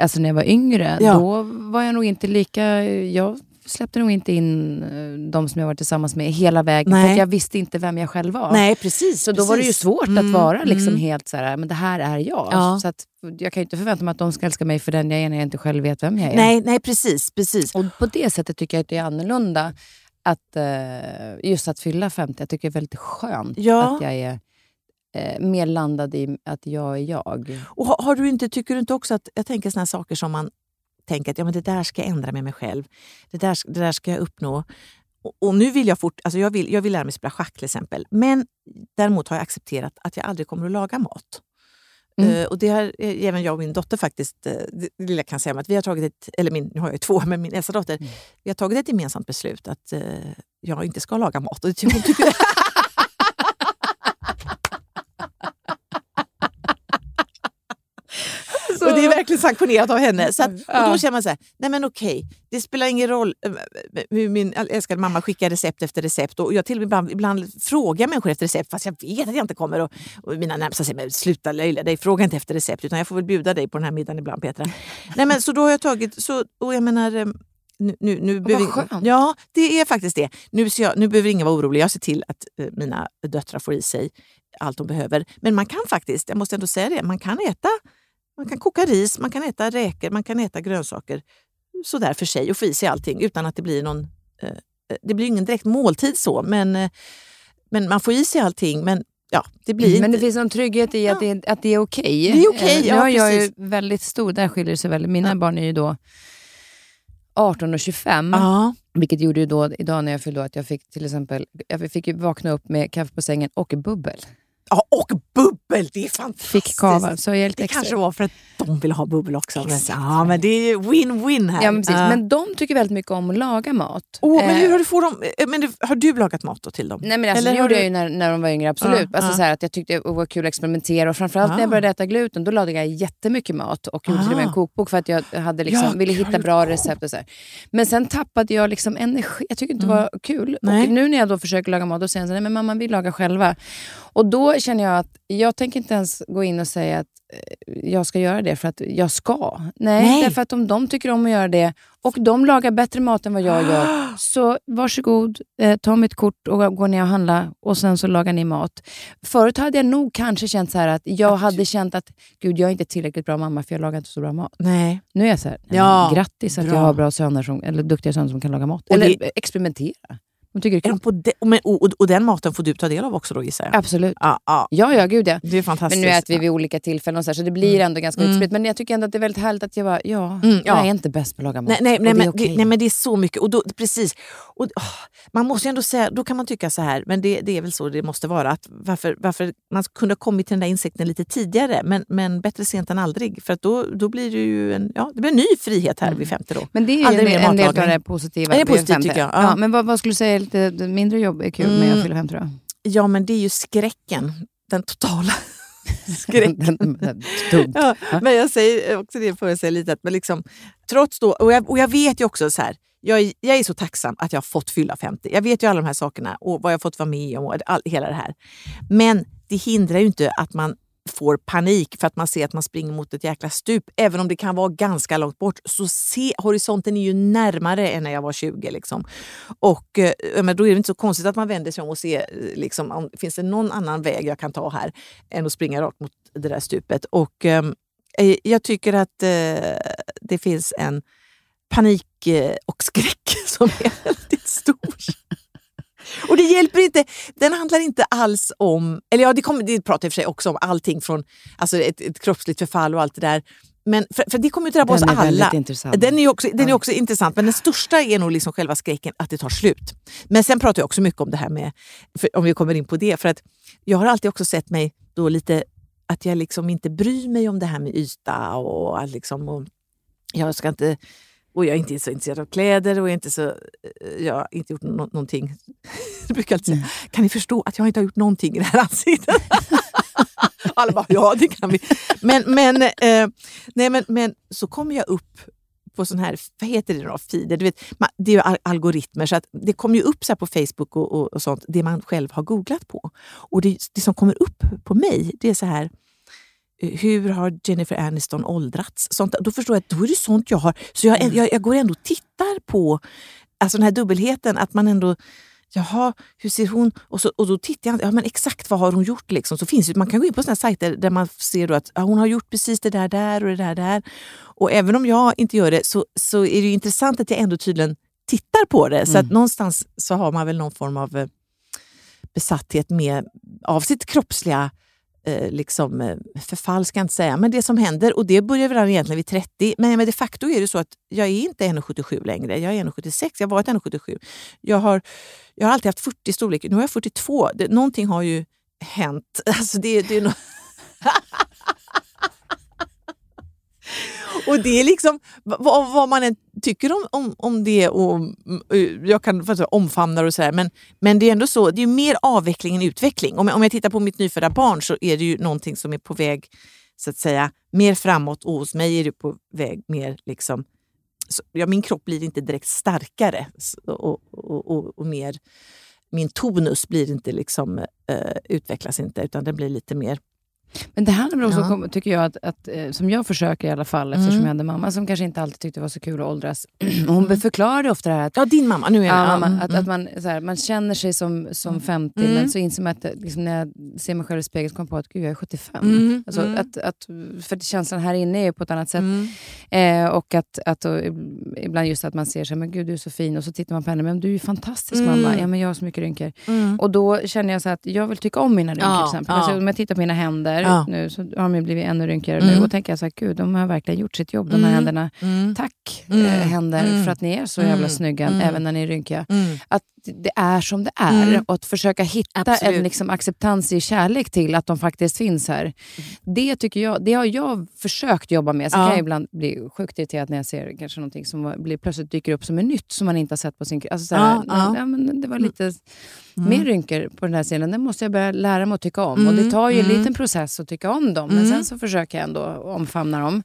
alltså när jag var yngre, ja. då var jag nog inte lika, jag släppte nog inte in de som jag var tillsammans med hela vägen. Nej. För att jag visste inte vem jag själv var. Nej, precis. Så då precis. var det ju svårt mm. att vara liksom mm. helt så här, men det här är jag. Ja. Så att jag kan ju inte förvänta mig att de ska älska mig för den jag är när jag inte själv vet vem jag är. Nej, nej, precis, precis. Och på det sättet tycker jag att det är annorlunda att just att fylla femtio. Jag tycker det är väldigt skönt ja. att jag är mer landad i att jag är jag. Och har du inte, tycker du inte också att, jag tänker såna saker som man tänka att ja, men det där ska jag ändra med mig själv. Det där, det där ska jag uppnå. Och, och nu vill jag fort... Alltså jag vill, jag vill lära mig spela schack till exempel. Men däremot har jag accepterat att jag aldrig kommer att laga mat. Mm. Uh, och det har även jag och min dotter faktiskt... Det lilla kan jag säga om att vi har tagit ett... Eller min, nu har jag ju två, men min äldsta dotter. Mm. Vi har tagit ett gemensamt beslut att uh, jag inte ska laga mat. Och det tycker jag inte... Och det är verkligen sanktionerat av henne. Så att, och då känner man så här, nej men okej, det spelar ingen roll hur min älskade mamma skickar recept efter recept. Och jag till och med ibland, ibland frågar människor efter recept, fast jag vet att jag inte kommer. Och, och mina närmsta säger, men sluta löjla dig, fråga inte efter recept, utan jag får väl bjuda dig på den här middagen ibland, Petra. nej men så då har jag tagit, så, och jag menar... Nu, nu, nu behöver, ja, det är faktiskt det. Nu, jag, nu behöver ingen vara orolig. Jag ser till att eh, mina döttrar får i sig allt de behöver. Men man kan faktiskt, jag måste ändå säga det, man kan äta... Man kan koka ris, man kan äta räkor, man kan äta grönsaker så där för sig och få i sig allting utan att det blir någon, eh, det blir ingen direkt måltid så, men, eh, men man får i sig allting, men ja, det blir mm, inte. Men det finns en trygghet i att, ja. det, att det är okej. Det är okej, eh, ja, precis. Jag är ju väldigt stor, där skiljer sig väldigt, mina ja. barn är ju då arton och tjugofem, ja. vilket gjorde ju då, idag när jag fyllde att jag fick till exempel, jag fick ju vakna upp med kaffe på sängen och bubbel. Ja, och bubbel, det är fantastiskt. Fick kava, så helt det kanske var för att de vill ha bubbel också. Men, ja, men det är ju win-win här. Ja, men, precis. Uh. men de tycker väldigt mycket om att laga mat. Oh, eh. Men hur har du får dem, men har du lagat mat då till dem? Nej, men alltså, eller det gjorde du... jag ju när, när de var yngre, absolut. Uh, alltså uh. så här att jag tyckte det var kul att experimentera. Och framförallt uh. när jag började äta gluten, då lagade jag jättemycket mat. Och gjorde uh. det med en kokbok för att jag hade liksom, ja, ville hitta bra recept och så här. Men sen tappade jag liksom energi. Jag tyckte inte det var mm. kul. Nej. Och nu när jag då försöker laga mat, då säger jag så här, nej men mamma, vi lagar själva. Och då känner jag att jag tänker inte ens gå in och säga att jag ska göra det för att jag ska. Nej, Nej. därför att om de tycker om att göra det och de lagar bättre mat än vad jag gör, så varsågod, eh, ta mitt kort och gå ner och handla och sen så lagar ni mat. Förut hade jag nog kanske känt så här att jag att hade du... känt att gud, jag är inte tillräckligt bra mamma för jag lagar inte så bra mat. Nej. Nu är jag så här, ja, grattis att bra. jag har bra söner som, eller duktiga söner som kan laga mat. Och eller det... experimentera. De på de, och, och, och den maten får du ta del av också då, gissar jag. Absolut. Ah, ah. Ja, ja, gud ja. Det är fantastiskt. Men nu äter vi vid olika tillfällen och så, här, så det blir mm. ändå ganska mm. utspritt. Men jag tycker ändå att det är väldigt härligt att jag bara, ja, mm, ja. jag är inte bäst på att laga mat. Nej, nej, nej, men, okay. det, nej men det är så mycket. Och då, precis. Och, oh, man måste ju ändå säga, då kan man tycka så här, men det, det är väl så det måste vara. Att varför, varför man kunde ha kommit till den där insikten lite tidigare, men, men bättre sent än aldrig. För att då, då blir det ju en, ja, det blir en ny frihet här mm. vid femtio då. Men det är ju aldrig en, en del av det positiva. Det är positivt tycker jag. Ja. Ja, men vad, vad skulle du säga? Lite mindre jobb är kul, mm. men jag fyller hem, tror jag. Ja, men det är ju skräcken. Den totala skräcken. den, den, den, ja, men jag säger också det för att säga lite att men liksom, trots då, och jag, och jag vet ju också så här, jag, jag är så tacksam att jag har fått fylla femtio. Jag vet ju alla de här sakerna och vad jag har fått vara med om och all, hela det här. Men det hindrar ju inte att man får panik för att man ser att man springer mot ett jäkla stup. Även om det kan vara ganska långt bort, så se, horisonten är ju närmare än när jag var tjugo. Liksom. Och eh, men då är det inte så konstigt att man vänder sig om och ser liksom, om, finns det någon annan väg jag kan ta här än att springa rakt mot det där stupet. Och eh, jag tycker att eh, det finns en panik eh, och skräck som är väldigt stor. Och det hjälper inte, den handlar inte alls om, eller ja, det, kommer, det pratar i och för sig också om allting från alltså ett, ett kroppsligt förfall och allt det där. Men för, för det kommer ju drabba oss alla. Den är väldigt intressant. Den är också, den är också intressant, men den största är nog liksom själva skräcken att det tar slut. Men sen pratar jag också mycket om det här med, för, om vi kommer in på det, för att jag har alltid också sett mig då lite, att jag liksom inte bryr mig om det här med yta och liksom, och jag ska inte... Och jag är inte så intresserad av kläder och jag, inte så, jag har inte gjort no- någonting. Jag brukar alltid säga, mm. kan ni förstå att jag inte har gjort någonting i det här ansiktet? Alla bara, ja det kan vi. Men, men, eh, nej, men, men så kommer jag upp på sån här, vad heter det då, feeder? Du vet, man, det är ju algoritmer så att det kommer ju upp så här på Facebook och, och, och sånt, det man själv har googlat på. Och det, det som kommer upp på mig, det är så här... Hur har Jennifer Aniston åldrats? Sånt, då förstår jag att då är det sånt jag har. Så jag, jag, jag går ändå och tittar på alltså den här dubbelheten. Att man ändå, jaha, hur ser hon? Och, så, och då tittar jag, ja men exakt vad har hon gjort liksom? Så finns, man kan gå in på såna här sajter där man ser då att ja, hon har gjort precis det där där och det där där. Och även om jag inte gör det så, så är det ju intressant att jag ändå tydligen tittar på det. Mm. Så att någonstans så har man väl någon form av besatthet med, av sitt kroppsliga... liksom förfall ska jag inte säga, men det som händer, och det börjar väl egentligen vid trettio, men de facto är det så att jag är inte ett komma sjuttiosju längre, jag är ett komma sjuttiosex, jag har varit ett komma sjuttiosju, jag har, jag har alltid haft fyrtio storlek, nu har jag fyrtiotvå, det, någonting har ju hänt, alltså det, det är no- och det är liksom vad, vad man än tycker om, om, om det, och jag kan säga, omfamna och sådär, men, men det är ändå så, det är mer avveckling än utveckling. Om jag, om jag tittar på mitt nyfödda barn så är det ju någonting som är på väg så att säga mer framåt, och hos mig är det på väg mer liksom så, ja, min kropp blir inte direkt starkare och, och, och, och mer min tonus blir inte liksom eh, utvecklas inte, utan den blir lite mer. Men det handlar väl också ja. om, tycker jag, att, att, som jag försöker i alla fall, eftersom mm. jag hade mamma som kanske inte alltid tyckte det var så kul att åldras. Hon mm. förklarade ofta det här. Att, ja, din mamma, nu är jag. Ja, mamma, mm. att, att man, så här, man känner sig som, som femtio, mm. men så inser man att liksom, när jag ser mig själv i spegeln så kommer jag på att gud, jag är sjuttiofem. Mm. Alltså, mm. Att, att, för känslan här inne är på ett annat sätt. Mm. Eh, och att, att och, ibland just att man ser sig, men gud, du är så fin. Och så tittar man på henne, men du är ju fantastisk mm. mamma. Ja, men jag har så mycket rynkor. Mm. Och då känner jag så här, att jag vill tycka om mina rynkor ja, till exempel. Ja. Alltså, om jag tittar på mina händer ja. nu, så har de blivit ännu rynkigare mm. nu, och tänker jag så här, gud, de har verkligen gjort sitt jobb, de här mm. händerna, mm. tack mm. händer mm. för att ni är så jävla snygga mm. även när ni är rynkiga, mm. att det är som det är, mm. och att försöka hitta Absolut. en liksom acceptans i kärlek till att de faktiskt finns här, mm. det tycker jag, det har jag försökt jobba med. Så ja. kan jag ibland bli sjukt irriterad när jag ser kanske någonting som blir, plötsligt dyker upp som är nytt som man inte har sett på sin, alltså så här, ja, ja. Ja, men det var lite mm. mer rynkor på den här scenen, det måste jag börja lära mig att tycka om, mm. och det tar ju en mm. liten process och tycka om dem, men mm. sen så försöker jag ändå omfamna dem.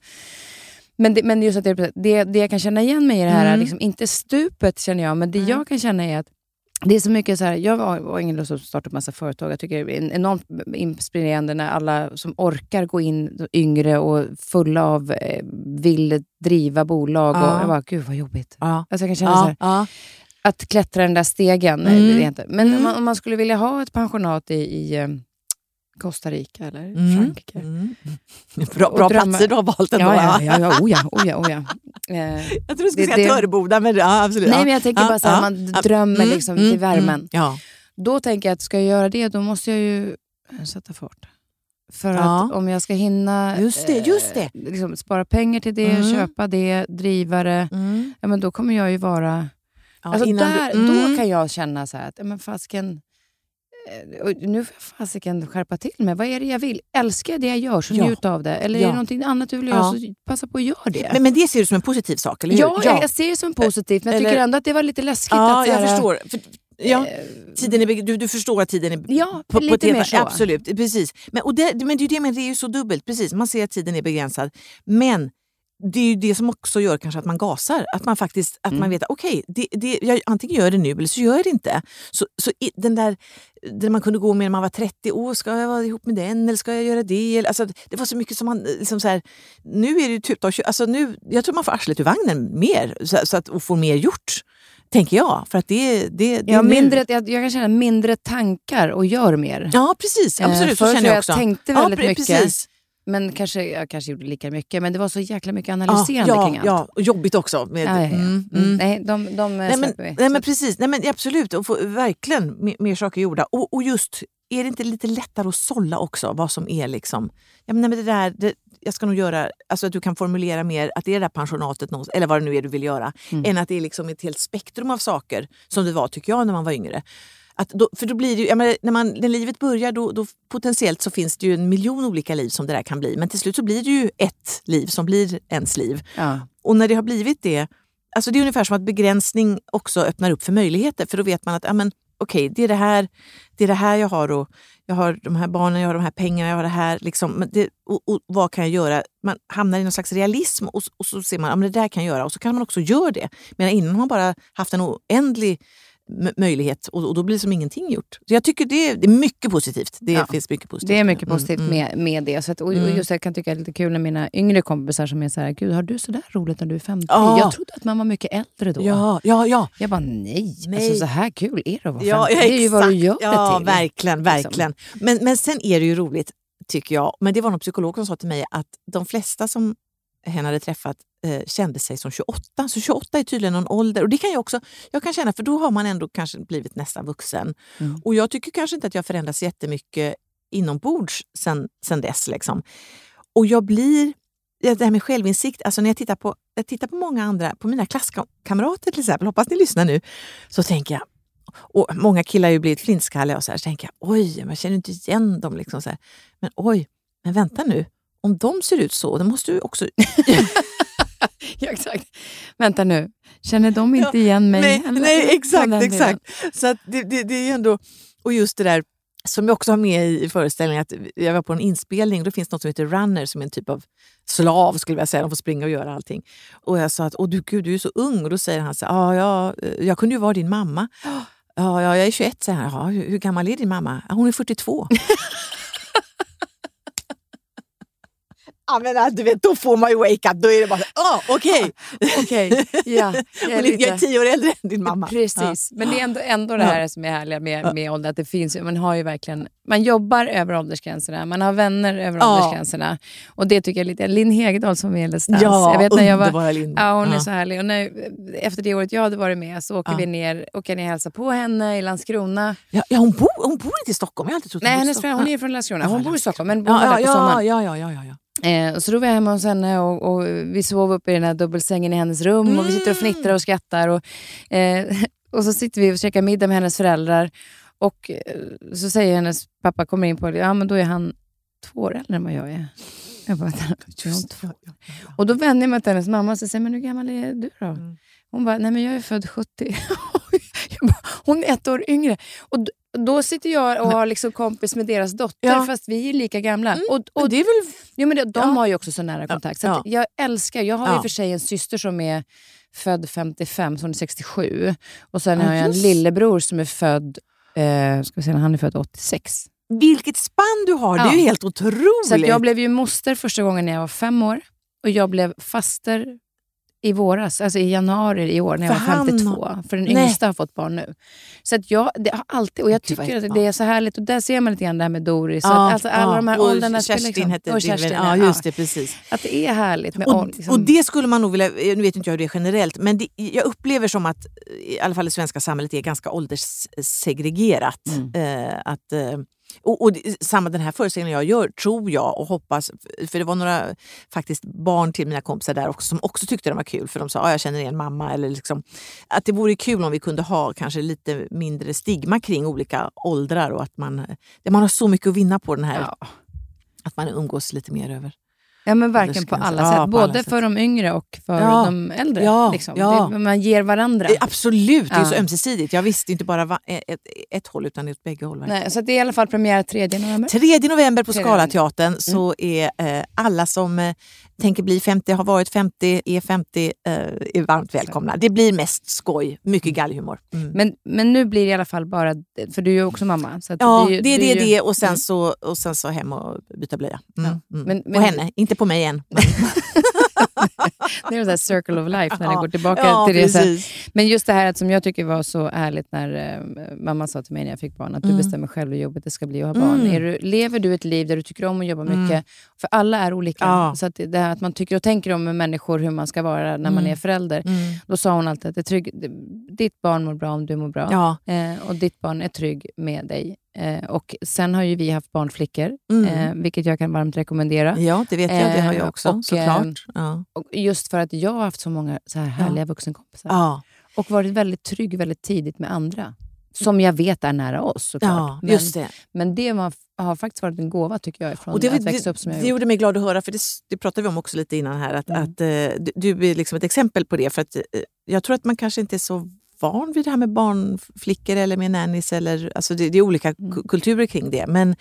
Men, det, men just att det, det, det jag kan känna igen mig i det här mm. är liksom, inte stupet känner jag, men det mm. jag kan känna är att det är så mycket så här, jag har ingen lust att starta en massa företag. Jag tycker det är enormt inspirerande när alla som orkar gå in yngre och fulla av eh, vill driva bolag ja. och jag bara, gud vad jobbigt. Ja. Alltså jag kan känna ja. så här, ja. att klättra den där stegen. Mm. Det är inte. Men mm. om, man, om man skulle vilja ha ett pensionat i... i Costa Rica eller mm. Frankrike. Mm. Bra, bra platser du har valt ändå. Ja, ja, ja, oja, oja, oja. Eh, jag tror du skulle det, säga Törboda, men ja, absolut. Nej, men jag tänker ja, bara så här, ja, man drömmer mm, liksom mm, till värmen. Mm, ja. Då tänker jag att ska jag göra det, då måste jag ju sätta fart. För ja. att om jag ska hinna just det, just det. Eh, liksom, spara pengar till det, mm. köpa det, driva det, mm. ja, men då kommer jag ju vara... Ja, alltså där, du, mm. då kan jag känna så här att, men fasken... nu fasiken skärpa till mig, vad är det jag vill? Älskar det jag gör, så ja. njut av det, eller ja. är det någonting annat du vill göra ja. så passa på att göra det. Men, men det ser du som en positiv sak, eller hur? Ja, ja. jag ser det som en positiv, men jag eller... tycker ändå att det var lite läskigt. Ja, att, jag, jag förstår. För, ja. tiden är, du, du förstår att tiden är ja, på, lite på mer så. Absolut, precis. Men, och det, men, det, men det är ju så dubbelt, precis. Man ser att tiden är begränsad, men det är ju det som också gör kanske att man gasar. Att man faktiskt, att mm. man vet, okej, okay, det, det, jag antingen gör det nu eller så gör jag det inte. Så, så i, den där, där man kunde gå med när man var trettio år, ska jag vara ihop med den eller ska jag göra det? Eller, alltså, det var så mycket som man, liksom så här, nu är det ju typ, alltså nu, jag tror man får arslet ur vagnen mer så, så att, och får mer gjort. Tänker jag, för att det, det, det ja, är... Mindre, jag, jag kan känna mindre tankar och gör mer. Ja, precis. Absolut, eh, så känner jag också. Jag tänkte väldigt ja, pre- mycket, precis. Men kanske, jag kanske gjorde lika mycket. Men det var så jäkla mycket analyserande ja, kring allt. Ja, och jobbigt också. Med, ja, ja, ja. Mm, mm. Nej, de, de nej, men, vi. Nej, men precis. Nej, men absolut. Och få, verkligen mer, mer saker gjorda. Och, och just, är det inte lite lättare att sålla också vad som är liksom... Ja, men det där... Det, jag ska nog göra, alltså att du kan formulera mer att det är det där pensionatet någonstans, eller vad det nu är du vill göra, mm. än att det är liksom ett helt spektrum av saker som det var, tycker jag, när man var yngre. Att då, för då blir det ju, jag menar, när, man, när livet börjar, då, då potentiellt så finns det ju en miljon olika liv som det där kan bli. Men till slut så blir det ju ett liv som blir ens liv. Ja. Och när det har blivit det, alltså det är ungefär som att begränsning också öppnar upp för möjligheter. För då vet man att, ja men, okej, det är det här, det är det här jag har och jag har de här barnen, jag har de här pengarna, jag har det här liksom, men det, och, och vad kan jag göra? Man hamnar i någon slags realism och, och så ser man, ja, men det där kan jag göra och så kan man också göra det. Medan innan har man bara haft en oändlig m- möjlighet och, och då blir det som ingenting gjort. Så jag tycker det är, det är mycket positivt. Det ja, finns mycket positivt. Det är mycket positivt mm, med, med det. Så att, och, och just jag kan tycka det är lite kul när mina yngre kompisar som är så här, gud har du sådär roligt när du är femtio? Ja. Jag trodde att man var mycket äldre då. Ja, ja, ja. Jag bara nej. nej. Alltså så här kul är det att vara femtio. Ja, ja, det är ju vad du gör ja, det till. Verkligen, verkligen. Liksom. Men, men sen är det ju roligt tycker jag. Men det var någon psykolog som sa till mig att de flesta som hen hade träffat eh, kände sig som tjugoåtta. Så tjugoåtta är tydligen någon ålder. Och det kan jag också, jag kan känna, för då har man ändå kanske blivit nästan vuxen. Mm. Och jag tycker kanske inte att jag förändras jättemycket inombords sen, sen dess liksom. Och jag blir, det här med självinsikt, alltså när jag tittar på, jag tittar på många andra, på mina klasskamrater till exempel, hoppas ni lyssnar nu, så tänker jag, och många killar har ju blivit flintskalliga och så här, så tänker jag, oj, man känner inte igen dem liksom så här. Men oj, men vänta nu. Om de ser ut så, då måste du också... ja, exakt. Vänta nu, känner de inte ja, igen mig? Nej, nej exakt, exakt. Så att det, det, det är ändå... Och just det där som jag också har med i föreställningen, att jag var på en inspelning, då finns det något som heter runner, som är en typ av slav, skulle jag säga. De får springa och göra allting. Och jag sa att, åh du gud, du är så ung. Och då säger han så här, ah, ja, jag kunde ju vara din mamma. Ja, jag är tjugoett, säger han. Ja, hur, hur gammal är din mamma? Hon är fyrtiotvå. Ja, men du vet, då får man ju wake up. Då är det bara, ja, oh, okej. Okay. Okej, okay. ja. Jag är, lite... jag är tio år äldre än din mamma. Precis, ja. Men det är ändå, ändå det här som är härligt med, med ålder. Att det finns, man har ju verkligen, man jobbar över åldersgränserna. Man har vänner över ja. åldersgränserna. Och det tycker jag lite, Linn Hegdahl som är Let's Dance. Ja, jag vet när jag var, Linn. Ja, hon ja. är så härlig. Och när, efter det året jag hade varit med så åker ja. vi ner och kan hälsa på henne i Landskrona. Ja, ja hon, bor, hon bor inte i Stockholm. Jag har alltid trott Nej, hon, hennes, hon är från Landskrona. Ja, hon bor i Stockholm, men bor ja, där ja, på sommaren. Ja, ja, ja, ja, ja. Eh, så då var jag hemma hos henne och, och vi sov upp i den här dubbelsängen i hennes rum mm. och vi sitter och fnittrar och skrattar och, eh, och så sitter vi och käkar middag med hennes föräldrar och eh, så säger hennes pappa, kommer in på det, ja men då är han två år äldre än vad jag är. Jag bara, just, ja, ja, ja. Och då vänder jag mig till hennes mamma och så säger, men hur gammal är du då? Mm. Hon bara, nej men jag är född sjuttio. bara, hon är ett år yngre. Och d- då sitter jag och har liksom kompis med deras dotter ja. fast vi är lika gamla. Mm, och, och det är väl... Jo, men det, de ja. har ju också så nära kontakt. Så att ja. jag älskar, jag har ja. ju för sig en syster som är född femtiofem, som är sextiosju. Och sen ja, har jag en lillebror som är född, eh, ska vi se, han är född åttiosex. Vilket spann du har, ja. det är ju helt otroligt. Så att jag blev ju moster första gången när jag var fem år. Och jag blev faster... I våras, alltså i januari i år när jag för var femtiotvå. Han... För den yngsta har fått barn nu. Så att jag, det har alltid, och jag tycker Gud, att det är så härligt. Och där ser man lite grann det här med Doris. Ja, att, alltså ja. alla de här åldrarna. Och Kerstin liksom, hette och Kerstin, ja, just det, precis. Att det är härligt med och, liksom. Och det skulle man nog vilja, nu vet inte jag hur det är generellt. Men det, jag upplever som att i alla fall det svenska samhället är ganska ålderssegregerat. Mm. Eh, att... Eh, Och, och samma den här föreställningen jag gör, tror jag och hoppas, för det var några faktiskt barn till mina kompisar där också som också tyckte de var kul, för de sa, ah, jag känner igen mamma, eller liksom, att det vore kul om vi kunde ha kanske lite mindre stigma kring olika åldrar och att man, man har så mycket att vinna på den här, ja. att man umgås lite mer över. Ja, men verkligen på alla sätt. Ja, på alla Både sätt. för de yngre och för ja, de äldre. Ja, liksom. ja. Det, man ger varandra. Absolut, det är ja. så ömsesidigt. Jag visste inte bara va- ett, ett, ett håll utan ett bägge håll. Nej, så det är i alla fall premiär tredje november. tredje november på Skalateatern mm. så är eh, alla som... Eh, tänker bli femtio, har varit femtio, är femtio, eh, är varmt välkomna. Det blir mest skoj, mycket galghumor. Mm. Men, men nu blir det i alla fall bara, för du är ju också mamma. Så att ja, det är ju, det, är det, ju... det och, sen så, och sen så hem och byta blöja. Mm. Ja. Mm. Men, men... Och henne, inte på mig än. Det är en sån här circle of life när det går tillbaka ja, till det. Precis. Men just det här att som jag tycker var så ärligt när äh, mamma sa till mig när jag fick barn att mm. du bestämmer själv hur jobbet det ska bli att ha barn. Mm. Är du, lever du ett liv där du tycker om att jobba mycket? Mm. För alla är olika. Ja. Så att det här att man tycker och tänker om människor hur man ska vara när mm. man är förälder. Mm. Då sa hon alltid att det är trygg, ditt barn mår bra om du mår bra. Ja. Eh, och ditt barn är trygg med dig. Eh, och sen har ju vi haft barnflickor mm. eh, vilket jag kan varmt rekommendera. Ja, det vet jag, det har jag också, eh, och, såklart ja. Och just för att jag har haft så många så här härliga ja. vuxenkompisar ja. och varit väldigt trygg väldigt tidigt med andra som jag vet är nära oss såklart. Ja, men, just det. Men det var, har faktiskt varit en gåva tycker jag från och det, att växa upp som jag det, det gjorde mig glad att höra, för det, det pratade vi om också lite innan här att, mm. att eh, du är liksom ett exempel på det, för att eh, jag tror att man kanske inte är så van vid det här med barnflickor eller med nannies eller, alltså det, det är olika k- kulturer kring det, men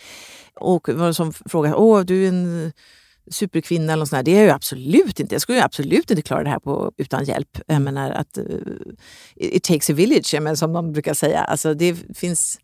och någon som frågar, åh du är en superkvinna eller något sånt här, det är ju absolut inte, jag skulle ju absolut inte klara det här på, utan hjälp, jag menar att uh, it takes a village, men som de brukar säga, alltså det finns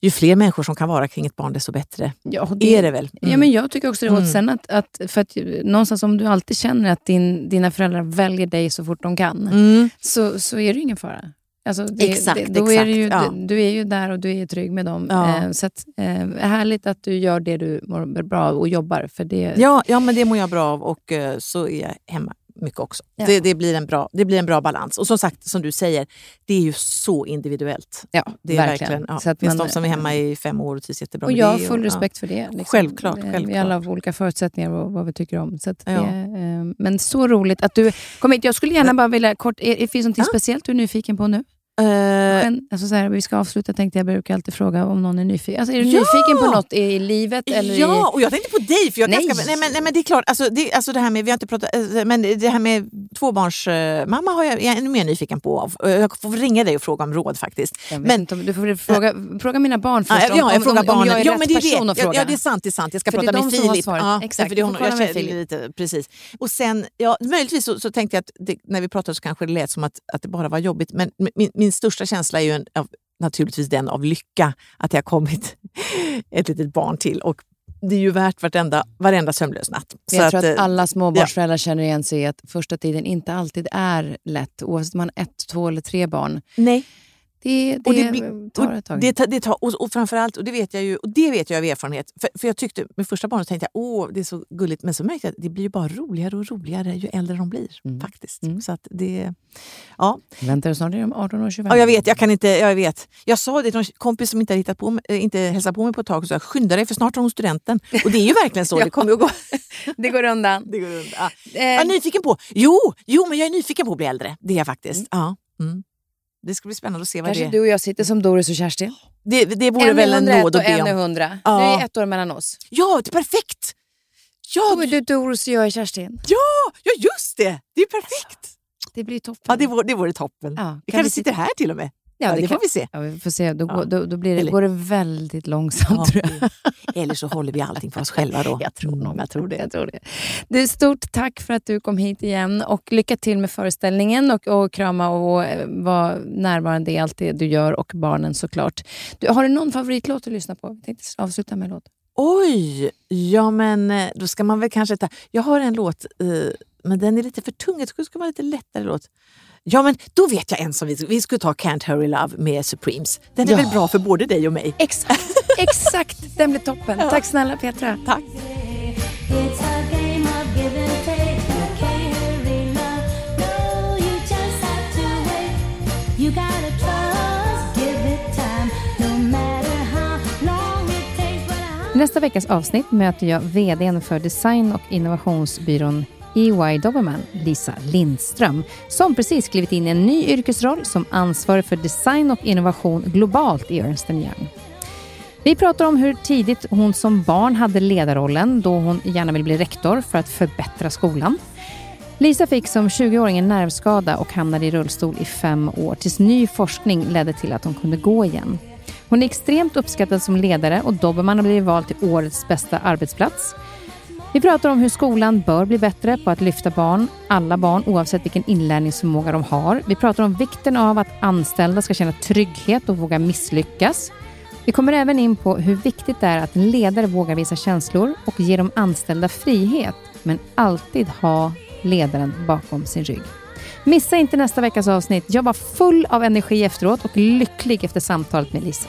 ju fler människor som kan vara kring ett barn desto bättre. Ja, det är det väl. Mm. Ja, men jag tycker också det mm. sen att, att, för att någonstans om du alltid känner att din, dina föräldrar väljer dig så fort de kan mm. så, så är det ju ingen fara. Alltså, det, exakt, det, då exakt. Är det ju, ja. du, du är ju där och du är trygg med dem. Ja. Eh, så att, eh, härligt att du gör det du mår bra och jobbar. För det... Ja, ja, men det mår jag bra av och eh, så är jag hemma mycket också. Ja. Det, det, blir en bra, det blir en bra balans. Och som sagt, som du säger, det är ju så individuellt. Ja, det är verkligen. verkligen ja. Så att finns man, de som är hemma i fem år och trivs jättebra. Och jag har full och, respekt ja. för det. Liksom. Självklart, självklart. Vi alla har olika förutsättningar och vad vi tycker om. Så att ja. det, eh, men så roligt att du kom hit. Jag skulle gärna bara vilja kort, är, finns det något ja. speciellt du är nyfiken på nu? Uh, alltså så här, vi ska avsluta, tänkte jag, brukar alltid fråga om någon är nyfiken, alltså är du ja! nyfiken på något i livet eller ja, i... och jag tänkte på dig för jag nej. Ganska, nej, men, nej men det är klart, alltså det, alltså det här med vi har inte pratat, men det här med tvåbarns mamma har jag, jag är ännu mer nyfiken på, jag får ringa dig och fråga om råd faktiskt, men inte, du får fråga äh, fråga mina barn först ja, om, ja, jag frågar barnen. Om jag är ja, rätt person att fråga. Ja, det är sant, det är sant, jag ska för prata med Filip ja, exakt, för det är hon, jag känner lite, precis, och sen, ja, möjligtvis så, så tänkte jag att det, när vi pratade så kanske det lät som att, att det bara var jobbigt, men min, min Min största känsla är ju en, av, naturligtvis den av lycka att jag kommit ett litet barn till, och det är ju värt vartenda, varenda sömnlös natt. Så jag att, tror att alla småbarnsföräldrar ja. känner igen sig att första tiden inte alltid är lätt oavsett om man har ett, två eller tre barn. Nej. Det, det, och det tar ett tag. Det, det tar, och, och framförallt, och det vet jag ju, och det vet jag av erfarenhet. För, för jag tyckte, med första barnet tänkte jag, åh, det är så gulligt. Men så märkte jag att det blir ju bara roligare och roligare ju äldre de blir, mm. faktiskt. Mm. Så att det, ja. Väntar du snart, är de arton och tjugofem? Ja, jag vet, jag kan inte, jag vet. Jag sa det till en kompis som inte har hittat på, inte hälsat på mig på ett tag, så jag skyndar dig för snart har hon studenten. Och det är ju verkligen så, ja. det kommer ju att gå. Det går undan. Det går undan, ja. eh. Jag är nyfiken på, jo, jo, men jag är nyfiken på att bli äldre. Det är jag faktiskt, mm. ja. Mm. Det ska bli spännande att se vad kanske det är. Kanske du och jag sitter som Doris och Kerstin. Det, det borde väl en nåd att be om. en hundra. Ja. Nu är ett år mellan oss. Ja, det är perfekt. Ja, då är du Doris och jag är Kerstin. Ja, ja just det. Det är perfekt. Alltså, det blir toppen. Ja, det vore, det vore toppen. Ja, kan vi kanske sitter här till och med. Ja, ja det, det kan vi se. Ja, vi får se. Då, ja. då, då blir det, går det väldigt långsamt, ja, tror jag. Eller så håller vi allting för oss själva då. Jag tror, mm, jag tror det. Jag tror det. Det är stort tack för att du kom hit igen. Och lycka till med föreställningen. Och, och krama och, och vara närvarande i allt det du gör. Och barnen såklart. Du, har du någon favoritlåt att lyssna på? Jag tänkte avsluta med en låt. Oj! Ja, men då ska man väl kanske ta... Jag har en låt, men den är lite för tung. Jag tror det ska vara lite lättare låt. Ja, men då vet jag en som vi, vi skulle ta Can't Hurry Love med Supremes. Den är ja. väl bra för både dig och mig. Exakt, exakt. Den blir toppen. Ja. Tack snälla Petra. Tack. Nästa veckas avsnitt möter jag vdn för design- och innovationsbyrån E Y-Dobberman, Lisa Lindström, som precis klivit in i en ny yrkesroll som ansvarig för design och innovation globalt i Ernst and Young. Vi pratar om hur tidigt hon som barn hade ledarrollen, då hon gärna vill bli rektor för att förbättra skolan. Lisa fick som tjugoåring en nervskada och hamnade i rullstol i fem år tills ny forskning ledde till att hon kunde gå igen. Hon är extremt uppskattad som ledare och Dobberman har blivit vald till årets bästa arbetsplats. Vi pratar om hur skolan bör bli bättre på att lyfta barn, alla barn oavsett vilken inlärningsförmåga de har. Vi pratar om vikten av att anställda ska känna trygghet och våga misslyckas. Vi kommer även in på hur viktigt det är att en ledare vågar visa känslor och ge de anställda frihet, men alltid ha ledaren bakom sin rygg. Missa inte nästa veckas avsnitt. Jag var full av energi efteråt och lycklig efter samtalet med Lisa.